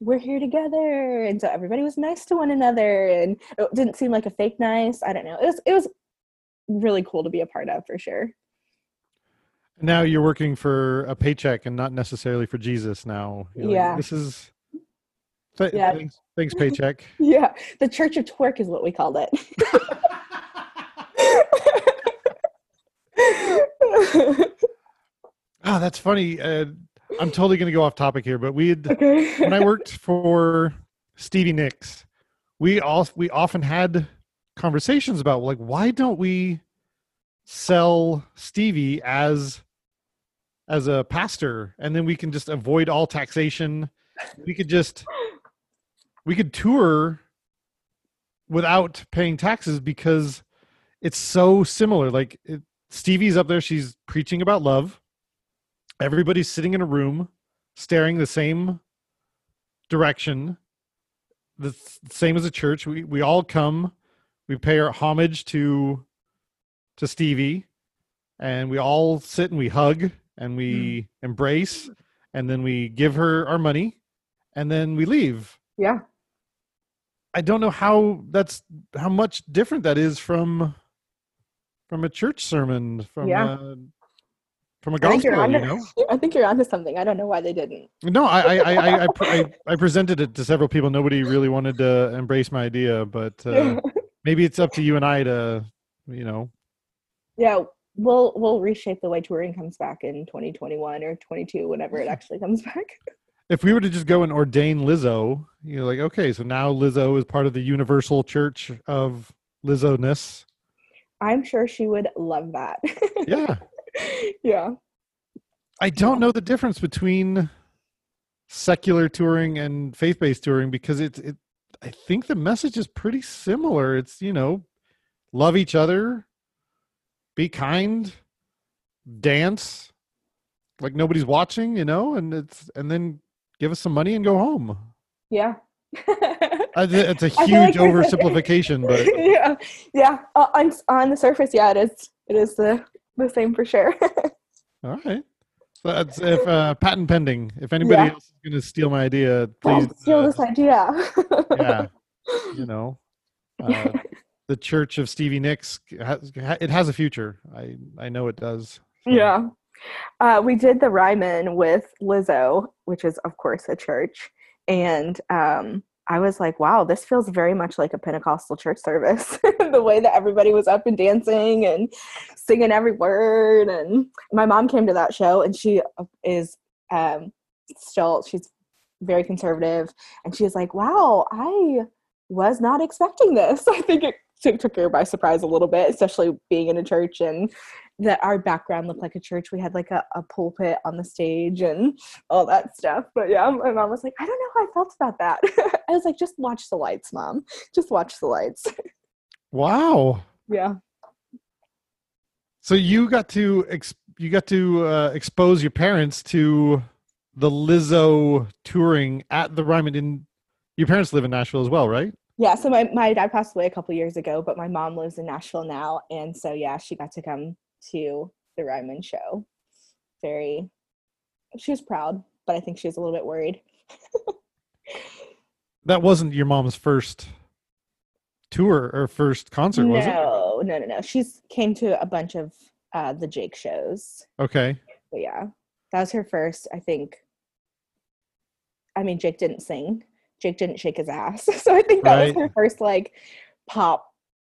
we're here together. And so everybody was nice to one another, and it didn't seem like a fake nice. I don't know. It was really cool to be a part of, for sure. Now you're working for a paycheck and not necessarily for Jesus now. You're yeah. Like, this is yeah. Thanks paycheck. Yeah. The Church of Twerk is what we called it. Oh, that's funny. I'm totally going to go off topic here, but when I worked for Stevie Nicks, we often had conversations about like, why don't we sell Stevie as a pastor, and then we can just avoid all taxation. We could tour without paying taxes because it's so similar. Like Stevie's up there, she's preaching about love. Everybody's sitting in a room, staring the same direction, the same as a church. We all come, we pay our homage to Stevie, and we all sit and we hug and we embrace, and then we give her our money, and then we leave. Yeah. I don't know how that's how much different that is from a church sermon, from a gospel. I think you're onto something. I don't know why they didn't. No, I presented it to several people. Nobody really wanted to embrace my idea, but maybe it's up to you and I to, you know. Yeah, we'll reshape the way touring comes back in 2021 or 22, whenever it actually comes back. If we were to just go and ordain Lizzo, you're like, okay, so now Lizzo is part of the universal church of Lizzo-ness. I'm sure she would love that. Yeah. Yeah. I don't know the difference between secular touring and faith-based touring, because it I think the message is pretty similar. It's, you know, love each other, be kind, dance like nobody's watching, you know, and then give us some money and go home. Yeah. It's a huge oversimplification, but yeah. On the surface, yeah, it is the same for sure. All right. So that's if patent pending. If anybody else is going to steal my idea, please steal this idea. Yeah. You know, the Church of Stevie Nicks has a future. I know it does. So. Yeah. We did the Ryman with Lizzo, which is of course a church, and I was like, wow, this feels very much like a Pentecostal church service. The way that everybody was up and dancing and singing every word. And my mom came to that show, and she is she's very conservative, and she was like, wow, I was not expecting this. I think it took her by surprise a little bit, especially being in a church, and that our background looked like a church. We had like a pulpit on the stage and all that stuff. But yeah, my mom was like, I don't know how I felt about that. I was like, just watch the lights, Mom. Just watch the lights. Wow. Yeah. So you got to expose your parents to the Lizzo touring at the Ryman. Your parents live in Nashville as well, right? Yeah, so my dad passed away a couple years ago, but my mom lives in Nashville now. And so, yeah, she got to come to the Ryman show. She was proud, but I think she was a little bit worried. That wasn't your mom's first tour or first concert, was it? No. She's came to a bunch of the Jake shows. Okay. But yeah, that was her first, I think. I mean, Jake didn't sing. Jake didn't shake his ass. So I think that was her first like pop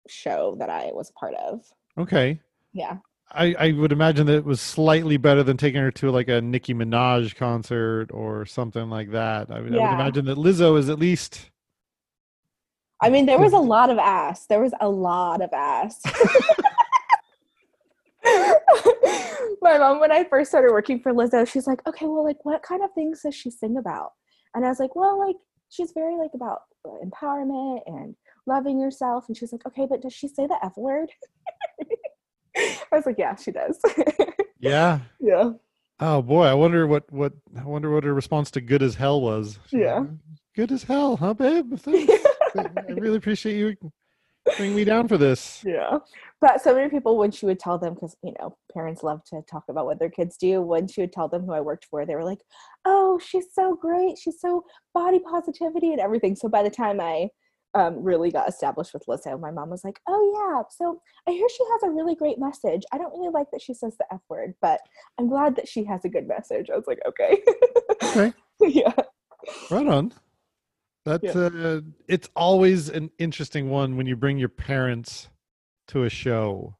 show that I was a part of. Okay. Yeah. I would imagine that it was slightly better than taking her to like a Nicki Minaj concert or something like that. I would imagine that Lizzo is at least. I mean, there was a lot of ass. My mom, when I first started working for Lizzo, she's like, okay, well, like what kind of things does she sing about? And I was like, well, like, she's very like about empowerment and loving yourself. And she's like, okay, but does she say the F word? I was like, yeah, she does. Yeah. Yeah. Oh boy. I wonder what her response to good as hell was. She was like, good as hell, huh, babe? I really appreciate you bringing me down for this. Yeah. But so many people, when she would tell them, because, you know, parents love to talk about what their kids do. When she would tell them who I worked for, they were like, oh, she's so great. She's so body positivity and everything. So by the time I really got established with Lizzo, my mom was like, oh, yeah. So I hear she has a really great message. I don't really like that she says the F word, but I'm glad that she has a good message. I was like, okay. Okay. Yeah. Right on. It's always an interesting one when you bring your parents to a show,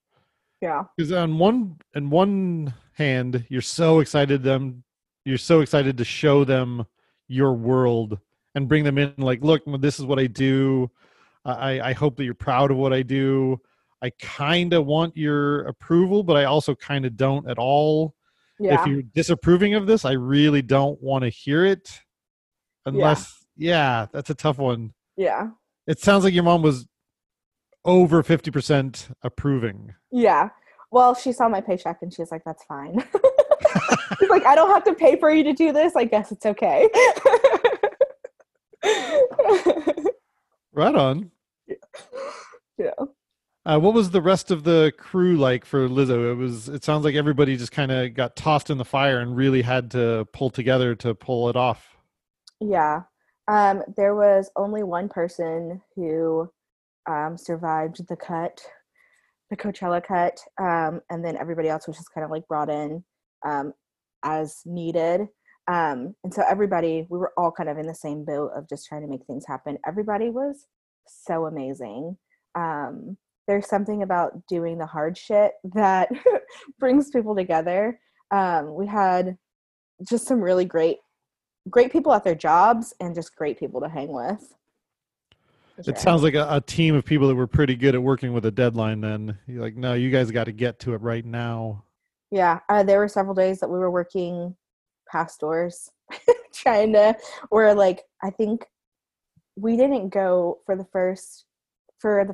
because on one hand you're so excited to show them your world and bring them in, like, look, this is what I do. I hope that you're proud of what I do. I kind of want your approval, but I also kind of don't at all. If you're disapproving of this, I really don't want to hear it, unless that's a tough one. It sounds like your mom was over 50% approving. Yeah. Well, she saw my paycheck and she's like, that's fine. She's like, I don't have to pay for you to do this. I guess it's okay. Right on. Yeah. What was the rest of the crew like for Lizzo? It sounds like everybody just kind of got tossed in the fire and really had to pull together to pull it off. Yeah. There was only one person who survived the cut, the Coachella cut, and then everybody else was just kind of like brought in as needed. And so everybody, we were all kind of in the same boat of just trying to make things happen. Everybody was so amazing. There's something about doing the hard shit that brings people together. We had just some really great people at their jobs and just great people to hang with. It sounds like a team of people that were pretty good at working with a deadline then. You're like, no, you guys got to get to it right now. Yeah. There were several days that we were working past doors I think we didn't go for the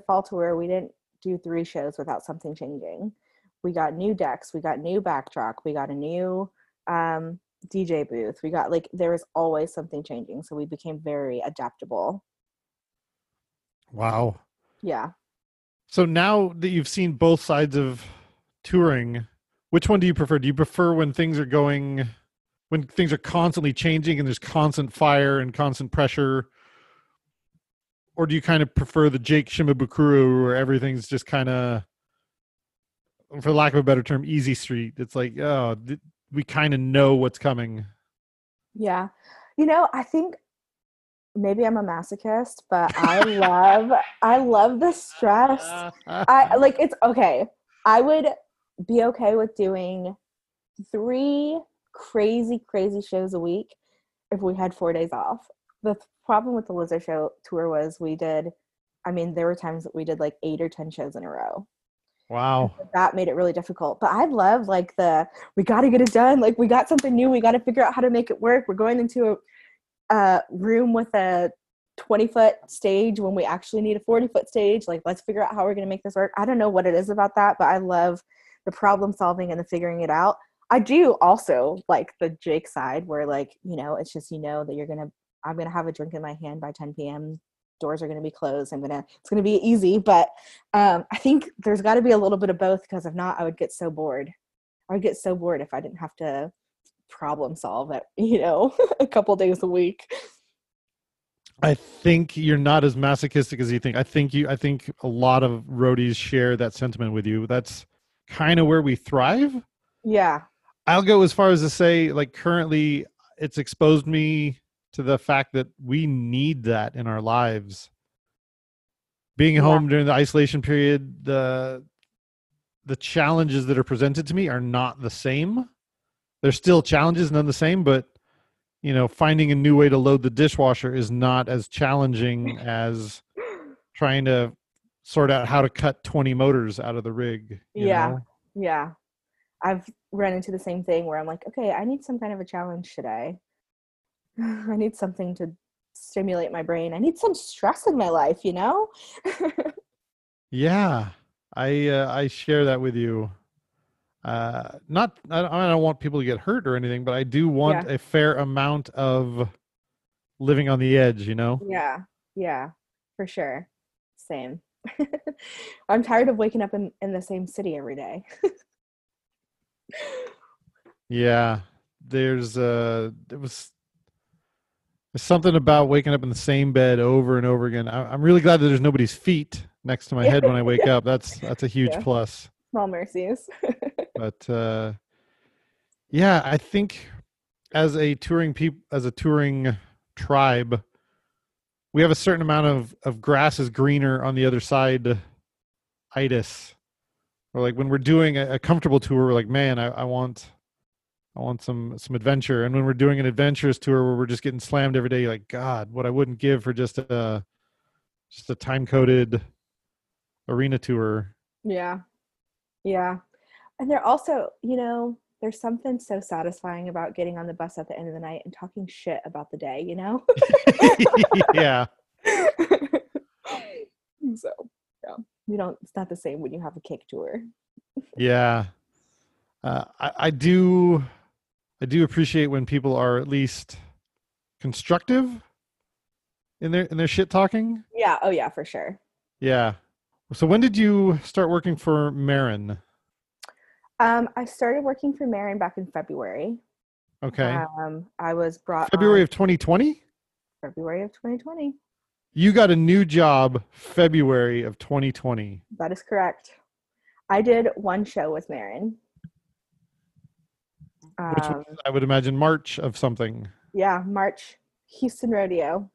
fall tour. We didn't do 3 shows without something changing. We got new decks. We got new backdrop. We got a new, DJ booth. We got there was always something changing, so we became very adaptable. Wow. Yeah. So now that you've seen both sides of touring, which one do you prefer? Do you prefer when things are constantly changing and there's constant fire and constant pressure, or do you kind of prefer the Jake Shimabukuro where everything's just kind of, for lack of a better term, easy street? It's like, oh, we kind of know what's coming. Yeah. I think maybe I'm a masochist, but I love the stress. It's okay. I would be okay with doing 3 crazy shows a week if we had 4 days off. The problem with the Lizzo show tour was there were times that we did 8 or 10 shows in a row. Wow. That made it really difficult. But I love we got to get it done. We got something new. We got to figure out how to make it work. We're going into a room with a 20-foot stage when we actually need a 40-foot stage. Let's figure out how we're going to make this work. I don't know what it is about that, but I love the problem solving and the figuring it out. I do also like the Jake side where it's just, that I'm going to have a drink in my hand by 10 p.m. Doors are going to be closed. It's going to be easy, but I think there's got to be a little bit of both, because if not, I would get so bored. I would get so bored if I didn't have to problem solve it, a couple days a week. I think you're not as masochistic as you think. I think a lot of roadies share that sentiment with you. That's kind of where we thrive. Yeah. I'll go as far as to say, currently it's exposed me to the fact that we need that in our lives. Being home during the isolation period, the challenges that are presented to me are not the same. There's still challenges, none the same, but finding a new way to load the dishwasher is not as challenging as trying to sort out how to cut 20 motors out of the rig. Yeah. I've run into the same thing where I'm like, okay, I need some kind of a challenge today. I need something to stimulate my brain. I need some stress in my life, Yeah. I share that with you. I don't want people to get hurt or anything, but I do want a fair amount of living on the edge, Yeah. Yeah, for sure. Same. I'm tired of waking up in the same city every day. Yeah. There's something about waking up in the same bed over and over again. I'm really glad that there's nobody's feet next to my head when I wake up. That's a huge plus. Small mercies. But I think as a touring tribe, we have a certain amount of grass is greener on the other side itis. Or when we're doing a comfortable tour, we're like, man, I want some adventure. And when we're doing an adventurous tour where we're just getting slammed every day, God, what I wouldn't give for just a time-coded arena tour. Yeah. Yeah. And they're also, there's something so satisfying about getting on the bus at the end of the night and talking shit about the day, Yeah. So, yeah. It's not the same when you have a cake tour. Yeah. I do appreciate when people are at least constructive in their shit talking. Yeah. Oh yeah, for sure. Yeah. So when did you start working for Maren? I started working for Maren back in February. Okay. I was brought February of 2020? February of 2020. You got a new job February of 2020. That is correct. I did one show with Maren. Which was, I would imagine, March of something. Yeah, March. Houston Rodeo.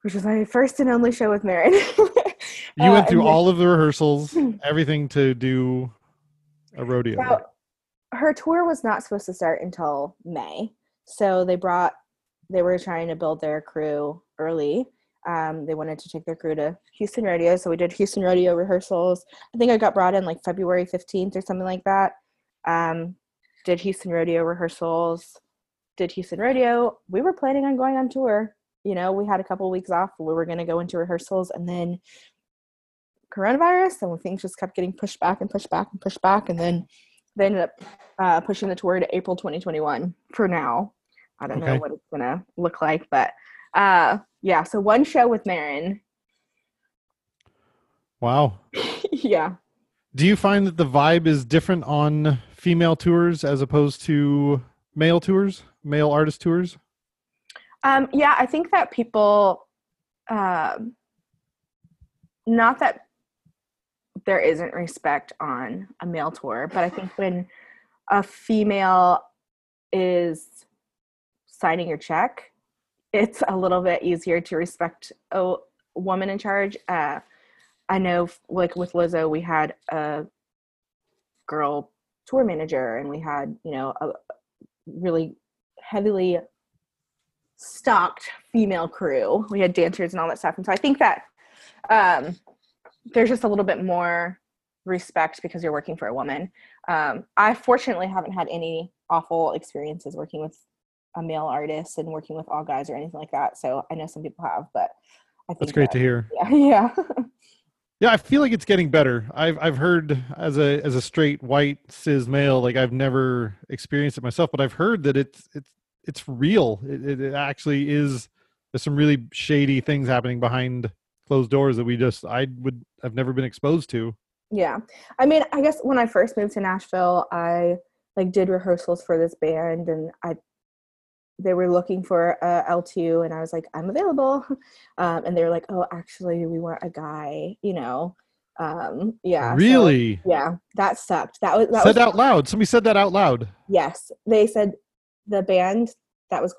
Which was my first and only show with Maren. You went through all of the rehearsals, everything to do a rodeo. So her tour was not supposed to start until May. So they were trying to build their crew early. They wanted to take their crew to Houston Rodeo. So we did Houston Rodeo rehearsals. I think I got brought in like February 15th or something like that. Did Houston Rodeo rehearsals. Did Houston Rodeo. We were planning on going on tour. You know, we had a couple of weeks off. We were going to go into rehearsals, and then coronavirus, and things just kept getting pushed back and pushed back and pushed back. And then they ended up pushing the tour to April 2021 for now. I don't know what it's going to look like, but yeah. So one show with Maren. Wow. Yeah. Do you find that the vibe is different on female tours as opposed to male tours, male artist tours? Yeah, I think that people, not that there isn't respect on a male tour, but I think when a female is signing your check, it's a little bit easier to respect a woman in charge. I know, like with Lizzo, we had a girl tour manager, and we had, you know, a really heavily stocked female crew. We had dancers and all that stuff, and so I think that there's just a little bit more respect because you're working for a woman. I fortunately haven't had any awful experiences working with a male artist and working with all guys or anything like that, so I know some people have, but I think that's great to hear. Yeah. Yeah, I feel like it's getting better. I've heard as a straight white cis male, like I've never experienced it myself, but I've heard that it's real. It actually is. There's some really shady things happening behind closed doors that I've never been exposed to. Yeah. I mean, I guess when I first moved to Nashville, I like did rehearsals for this band, and they were looking for a L2, and I was like, I'm available. And they were like, oh, actually we want a guy, you know? Yeah. Really? So, yeah. That sucked. That was out loud. Somebody said that out loud. Yes. They said, the band that I was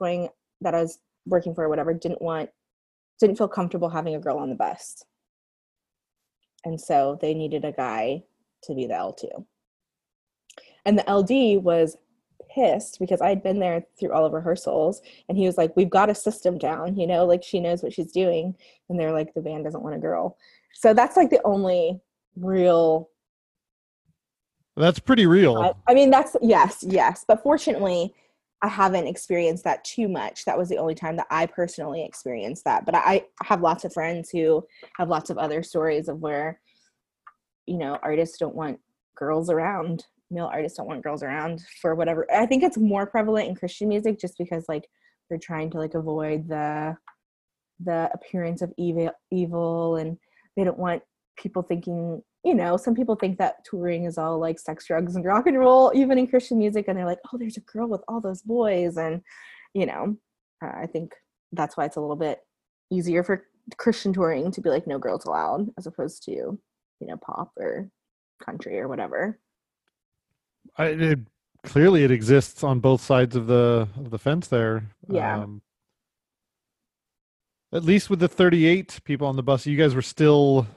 working for or whatever didn't feel comfortable having a girl on the bus. And so they needed a guy to be the L2. And the LD was pissed because I had been there through all of rehearsals, and he was like, we've got a system down, you know, like she knows what she's doing. And they're like, the band doesn't want a girl. So that's like the only real. That's pretty real. I mean, that's yes. But fortunately, I haven't experienced that too much. That was the only time that I personally experienced that. But I have lots of friends who have lots of other stories of where, you know, artists don't want girls around. Male artists don't want girls around for whatever. I think it's more prevalent in Christian music just because, like, they're trying to, like, avoid the appearance of evil, and they don't want people thinking, you know, some people think that touring is all like sex, drugs, and rock and roll, even in Christian music. And they're like, oh, there's a girl with all those boys. And, you know, I think that's why it's a little bit easier for Christian touring to be like, no girls allowed, as opposed to, you know, pop or country or whatever. Clearly it exists on both sides of the fence there. Yeah. At least with the 38 people on the bus, you guys were still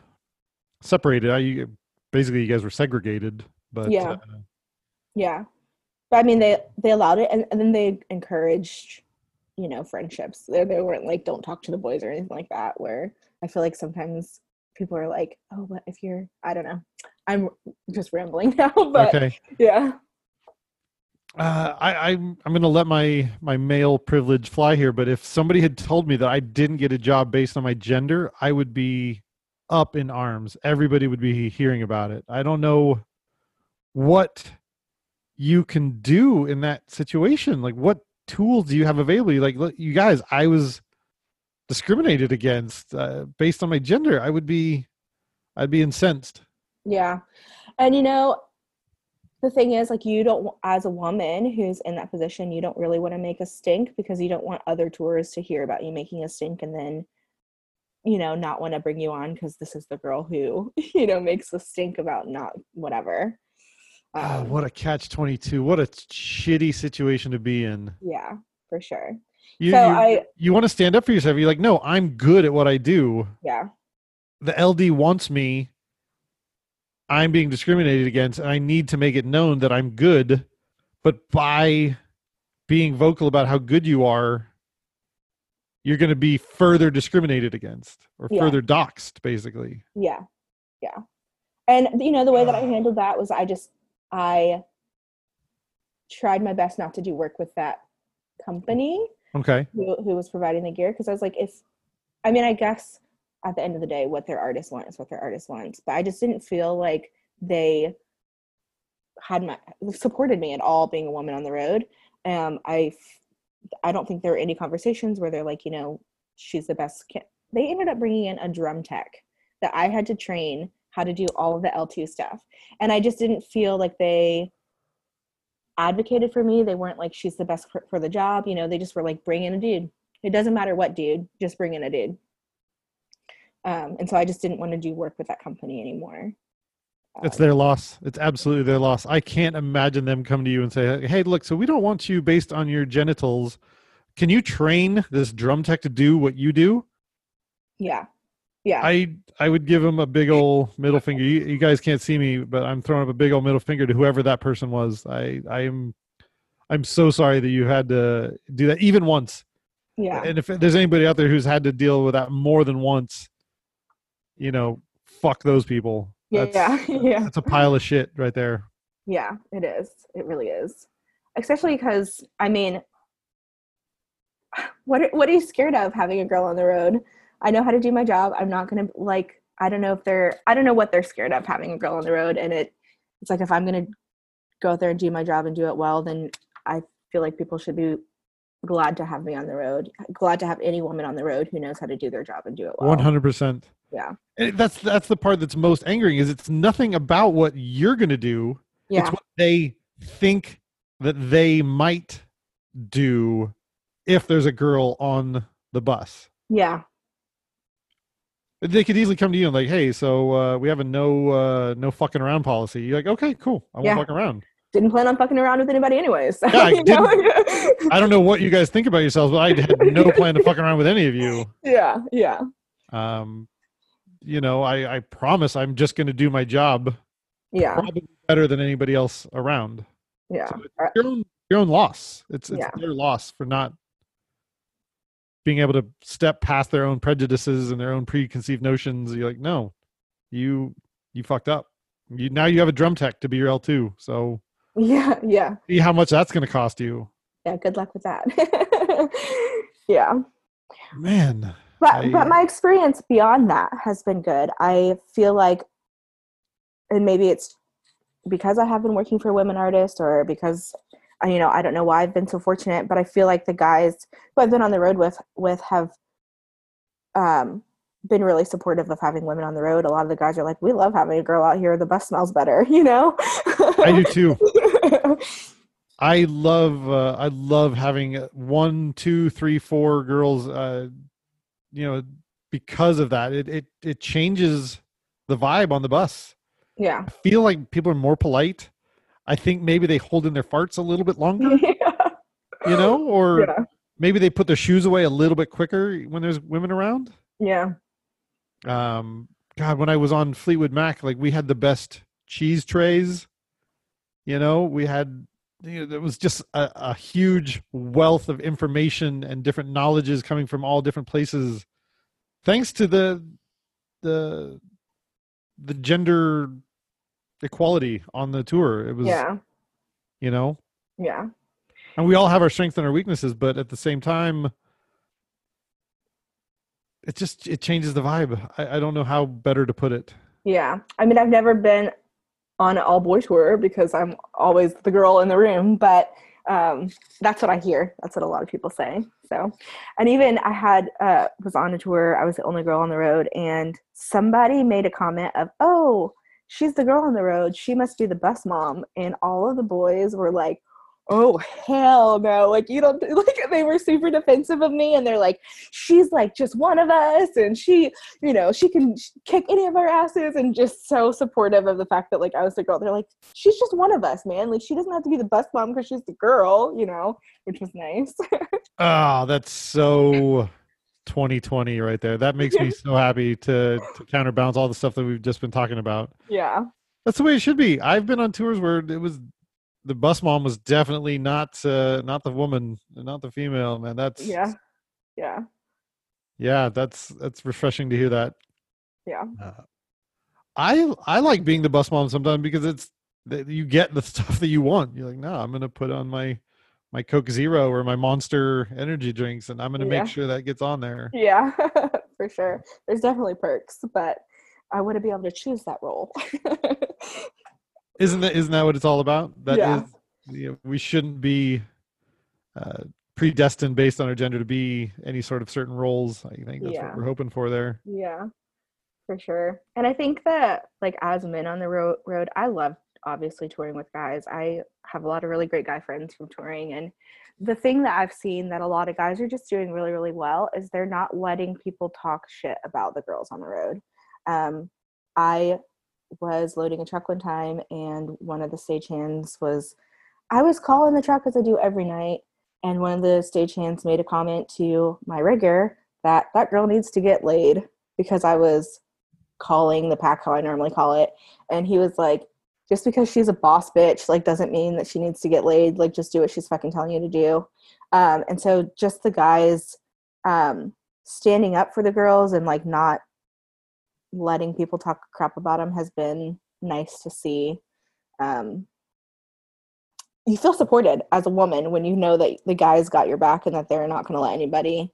separated. Basically, you guys were segregated, but yeah. But I mean, they allowed it, and then they encouraged, you know, friendships. They weren't like, don't talk to the boys or anything like that, where I feel like sometimes people are like, oh, what if you're, I don't know. I'm just rambling now, but okay. Yeah. I'm going to let my male privilege fly here, but if somebody had told me that I didn't get a job based on my gender, I would be up in arms. Everybody would be hearing about it. I don't know what you can do in that situation. Like, what tools do you have available? You're like, look, you guys, I was discriminated against based on my gender. I'd be incensed. Yeah. And, you know, the thing is, like, you don't, as a woman who's in that position, you don't really want to make a stink because you don't want other tourists to hear about you making a stink and then, you know, not want to bring you on because this is the girl who, you know, makes a stink about not whatever. Oh, what a catch-22. What a shitty situation to be in. Yeah, for sure. You want to stand up for yourself. You're like, no, I'm good at what I do. Yeah. The LD wants me. I'm being discriminated against, and I need to make it known that I'm good. But by being vocal about how good you are, you're going to be further discriminated against or further doxxed, basically. Yeah. Yeah. And, you know, the way that I handled that was I tried my best not to do work with that company. Okay. Who was providing the gear. Because I was like, I guess at the end of the day, what their artist wants is what their artist wants. But I just didn't feel like they had supported me at all being a woman on the road. I don't think there were any conversations where they're like, you know, she's the best. They ended up bringing in a drum tech that I had to train how to do all of the L2 stuff. And I just didn't feel like they advocated for me. They weren't like, she's the best for the job. You know, they just were like, bring in a dude. It doesn't matter what dude, just bring in a dude. And so I just didn't want to do work with that company anymore. It's their loss. It's absolutely their loss. I can't imagine them come to you and say, hey, look, so we don't want you based on your genitals. Can you train this drum tech to do what you do? Yeah. Yeah. I would give them a big old middle finger. You guys can't see me, but I'm throwing up a big old middle finger to whoever that person was. I'm so sorry that you had to do that even once. Yeah. And if there's anybody out there who's had to deal with that more than once, you know, fuck those people. Yeah. That's a pile of shit right there. Yeah, it is. It really is. Especially because, I mean, what are you scared of having a girl on the road? I know how to do my job. I'm not going to, like, I don't know what they're scared of having a girl on the road. And it's like, if I'm going to go out there and do my job and do it well, then I feel like people should be glad to have me on the road, glad to have any woman on the road who knows how to do their job and do it well. 100%. Yeah. That's the part that's most angering, is it's nothing about what you're going to do. Yeah. It's what they think that they might do if there's a girl on the bus. Yeah. They could easily come to you and like, hey, so we have a no fucking around policy. You're like, okay, cool. I won't fuck around. Didn't plan on fucking around with anybody anyways. So, yeah, I don't know what you guys think about yourselves, but I had no plan to fuck around with any of you. Yeah, yeah. You know, I promise I'm just going to do my job. Yeah. Probably better than anybody else around. Yeah. So it's your own loss. It's their loss for not being able to step past their own prejudices and their own preconceived notions. You're like, no, you fucked up. Now you have a drum tech to be your L2. So yeah. See how much that's going to cost you. Yeah. Good luck with that. Yeah. Man. But my experience beyond that has been good. I feel like, and maybe it's because I have been working for women artists, or because I don't know why I've been so fortunate, but I feel like the guys who I've been on the road with have been really supportive of having women on the road. A lot of the guys are like, we love having a girl out here. The bus smells better, you know? I do too. I love having 1, 2, 3, 4 girls, you know, because of that. It changes the vibe on the bus. Yeah. I feel like people are more polite. I think maybe they hold in their farts a little bit longer, you know, or maybe they put their shoes away a little bit quicker when there's women around. Yeah. God, when I was on Fleetwood Mac, like, we had the best cheese trays, you know, there was just a huge wealth of information and different knowledges coming from all different places. Thanks to the gender equality on the tour. It was, you know? Yeah. And we all have our strengths and our weaknesses, but at the same time, it changes the vibe. I don't know how better to put it. Yeah. I mean, I've never been on an all-boy tour because I'm always the girl in the room, but that's what I hear. That's what a lot of people say. So, and even I was on a tour, I was the only girl on the road, and somebody made a comment of, oh, she's the girl on the road. She must be the bus mom. And all of the boys were like, oh, hell no. Like, you don't, like, they were super defensive of me. And they're like, she's like just one of us. And she, you know, she can kick any of our asses. And just so supportive of the fact that, like, I was the girl. They're like, she's just one of us, man. Like, she doesn't have to be the bus mom because she's the girl, you know, which was nice. Oh, that's so 2020 right there. That makes me so happy to counterbalance all the stuff that we've just been talking about. Yeah. That's the way it should be. I've been on tours where it was, the bus mom was definitely not the woman, not the female, man. That's yeah. That's refreshing to hear that. Yeah. I like being the bus mom sometimes because it's you get the stuff that you want. You're like, no, I'm gonna put on my Coke Zero or my Monster energy drinks, and I'm gonna make sure that gets on there. Yeah, for sure. There's definitely perks, but I wouldn't be able to choose that role. Isn't that what it's all about? That is, you know, we shouldn't be predestined based on our gender to be any sort of certain roles. I think that's what we're hoping for there. Yeah, for sure. And I think that, like, as men on the road, I love obviously touring with guys. I have a lot of really great guy friends from touring. And the thing that I've seen that a lot of guys are just doing really, really well is they're not letting people talk shit about the girls on the road. I was loading a truck one time, and one of the stagehands was, I was calling the truck as I do every night, and one of the stagehands made a comment to my rigger that that girl needs to get laid because I was calling the pack how I normally call it. And he was like, just because she's a boss bitch, like, doesn't mean that she needs to get laid. Like, just do what she's fucking telling you to do. And so just the guys standing up for the girls and, like, not letting people talk crap about them has been nice to see. You feel supported as a woman when you know that the guys got your back and that they're not going to let anybody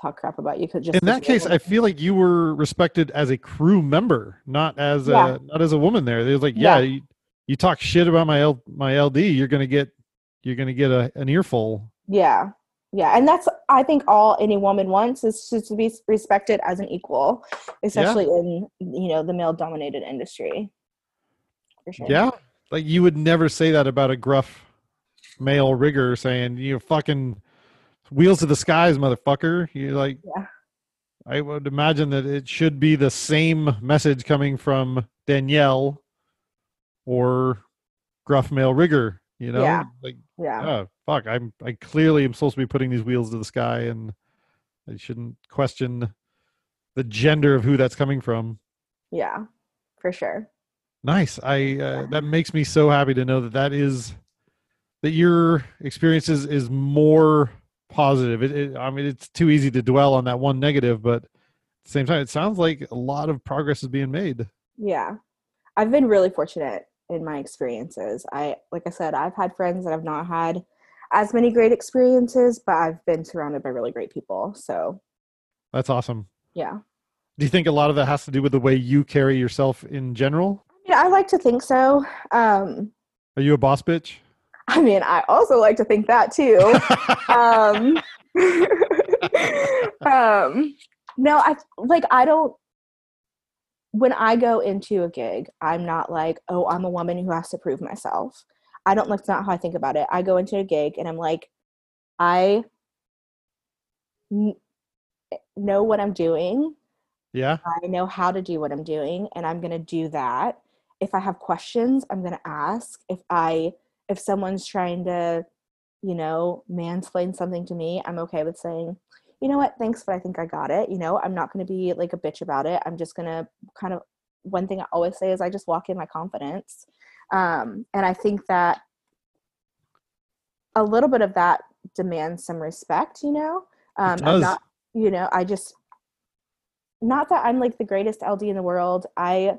talk crap about you. Just in that case, I feel like you were respected as a crew member, not as a woman there. They was like, you talk shit about my LD, you're going to get an earful. Yeah. Yeah, and that's, I think, all any woman wants is just to be respected as an equal, especially in, you know, the male-dominated industry. For sure. Yeah, like, you would never say that about a gruff male rigger saying, you fucking wheels to the skies, motherfucker. You're like, I would imagine that it should be the same message coming from Danielle or gruff male rigger, you know? Yeah. Like, fuck, I clearly am supposed to be putting these wheels to the sky, and I shouldn't question the gender of who that's coming from. Yeah, for sure. Nice. That makes me so happy to know that your experience is more positive. I mean, it's too easy to dwell on that one negative, but at the same time, it sounds like a lot of progress is being made. Yeah. I've been really fortunate in my experiences. Like I said, I've had friends that have not had as many great experiences, but I've been surrounded by really great people. So that's awesome. Yeah. Do you think a lot of that has to do with the way you carry yourself in general? Yeah, I like to think so. Are you a boss bitch? I mean, I also like to think that too. No, when I go into a gig, I'm not like, oh, I'm a woman who has to prove myself. That's not how I think about it. I go into a gig and I'm like, I know what I'm doing. Yeah. I know how to do what I'm doing, and I'm going to do that. If I have questions, I'm going to ask. If someone's trying to, you know, mansplain something to me, I'm okay with saying, you know what, thanks, but I think I got it. You know, I'm not going to be like a bitch about it. I'm just going to kind of, one thing I always say is I just walk in my confidence. And I think that a little bit of that demands some respect, you know, it does. Not that I'm like the greatest LD in the world. I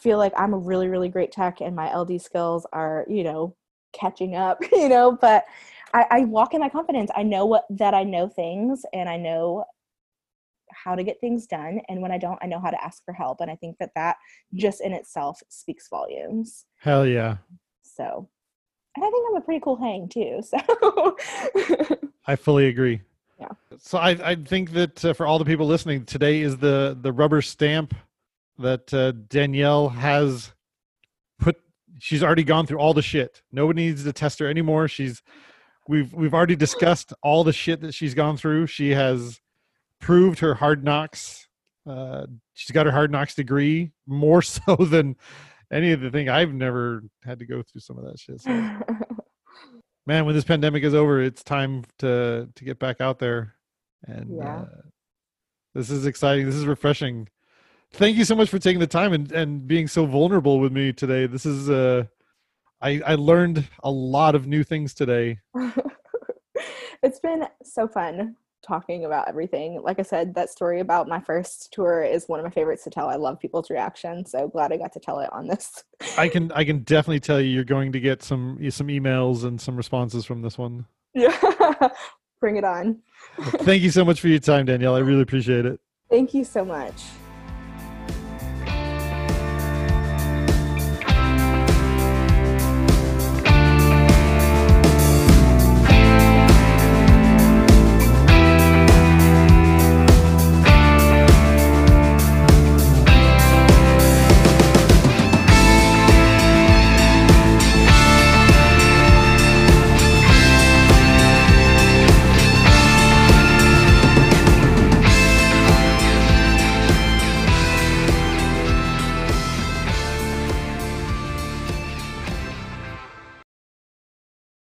feel like I'm a really, really great tech, and my LD skills are, you know, catching up, you know, but I walk in my confidence. I know that I know things, and I know how to get things done. And when I don't, I know how to ask for help. And I think that just in itself speaks volumes. Hell yeah. So, and I think I'm a pretty cool hang too. So I fully agree. Yeah. So I think that for all the people listening, today is the rubber stamp that Danielle has put. She's already gone through all the shit. Nobody needs to test her anymore. We've already discussed all the shit that she's gone through. She has proved her hard knocks. She's got her hard knocks degree, more so than any of the thing. I've never had to go through some of that shit. So. Man, when this pandemic is over, it's time to get back out there. And yeah. This is exciting. This is refreshing. Thank you so much for taking the time and being so vulnerable with me today. This is, I learned a lot of new things today. It's been so fun talking about everything. Like I said, that story about my first tour is one of my favorites to tell. I love people's reactions. So glad I got to tell it on this. I can definitely tell you're going to get some emails and some responses from this one. Yeah. Bring it on. Thank you so much for your time, Danielle. I really appreciate it. Thank you so much.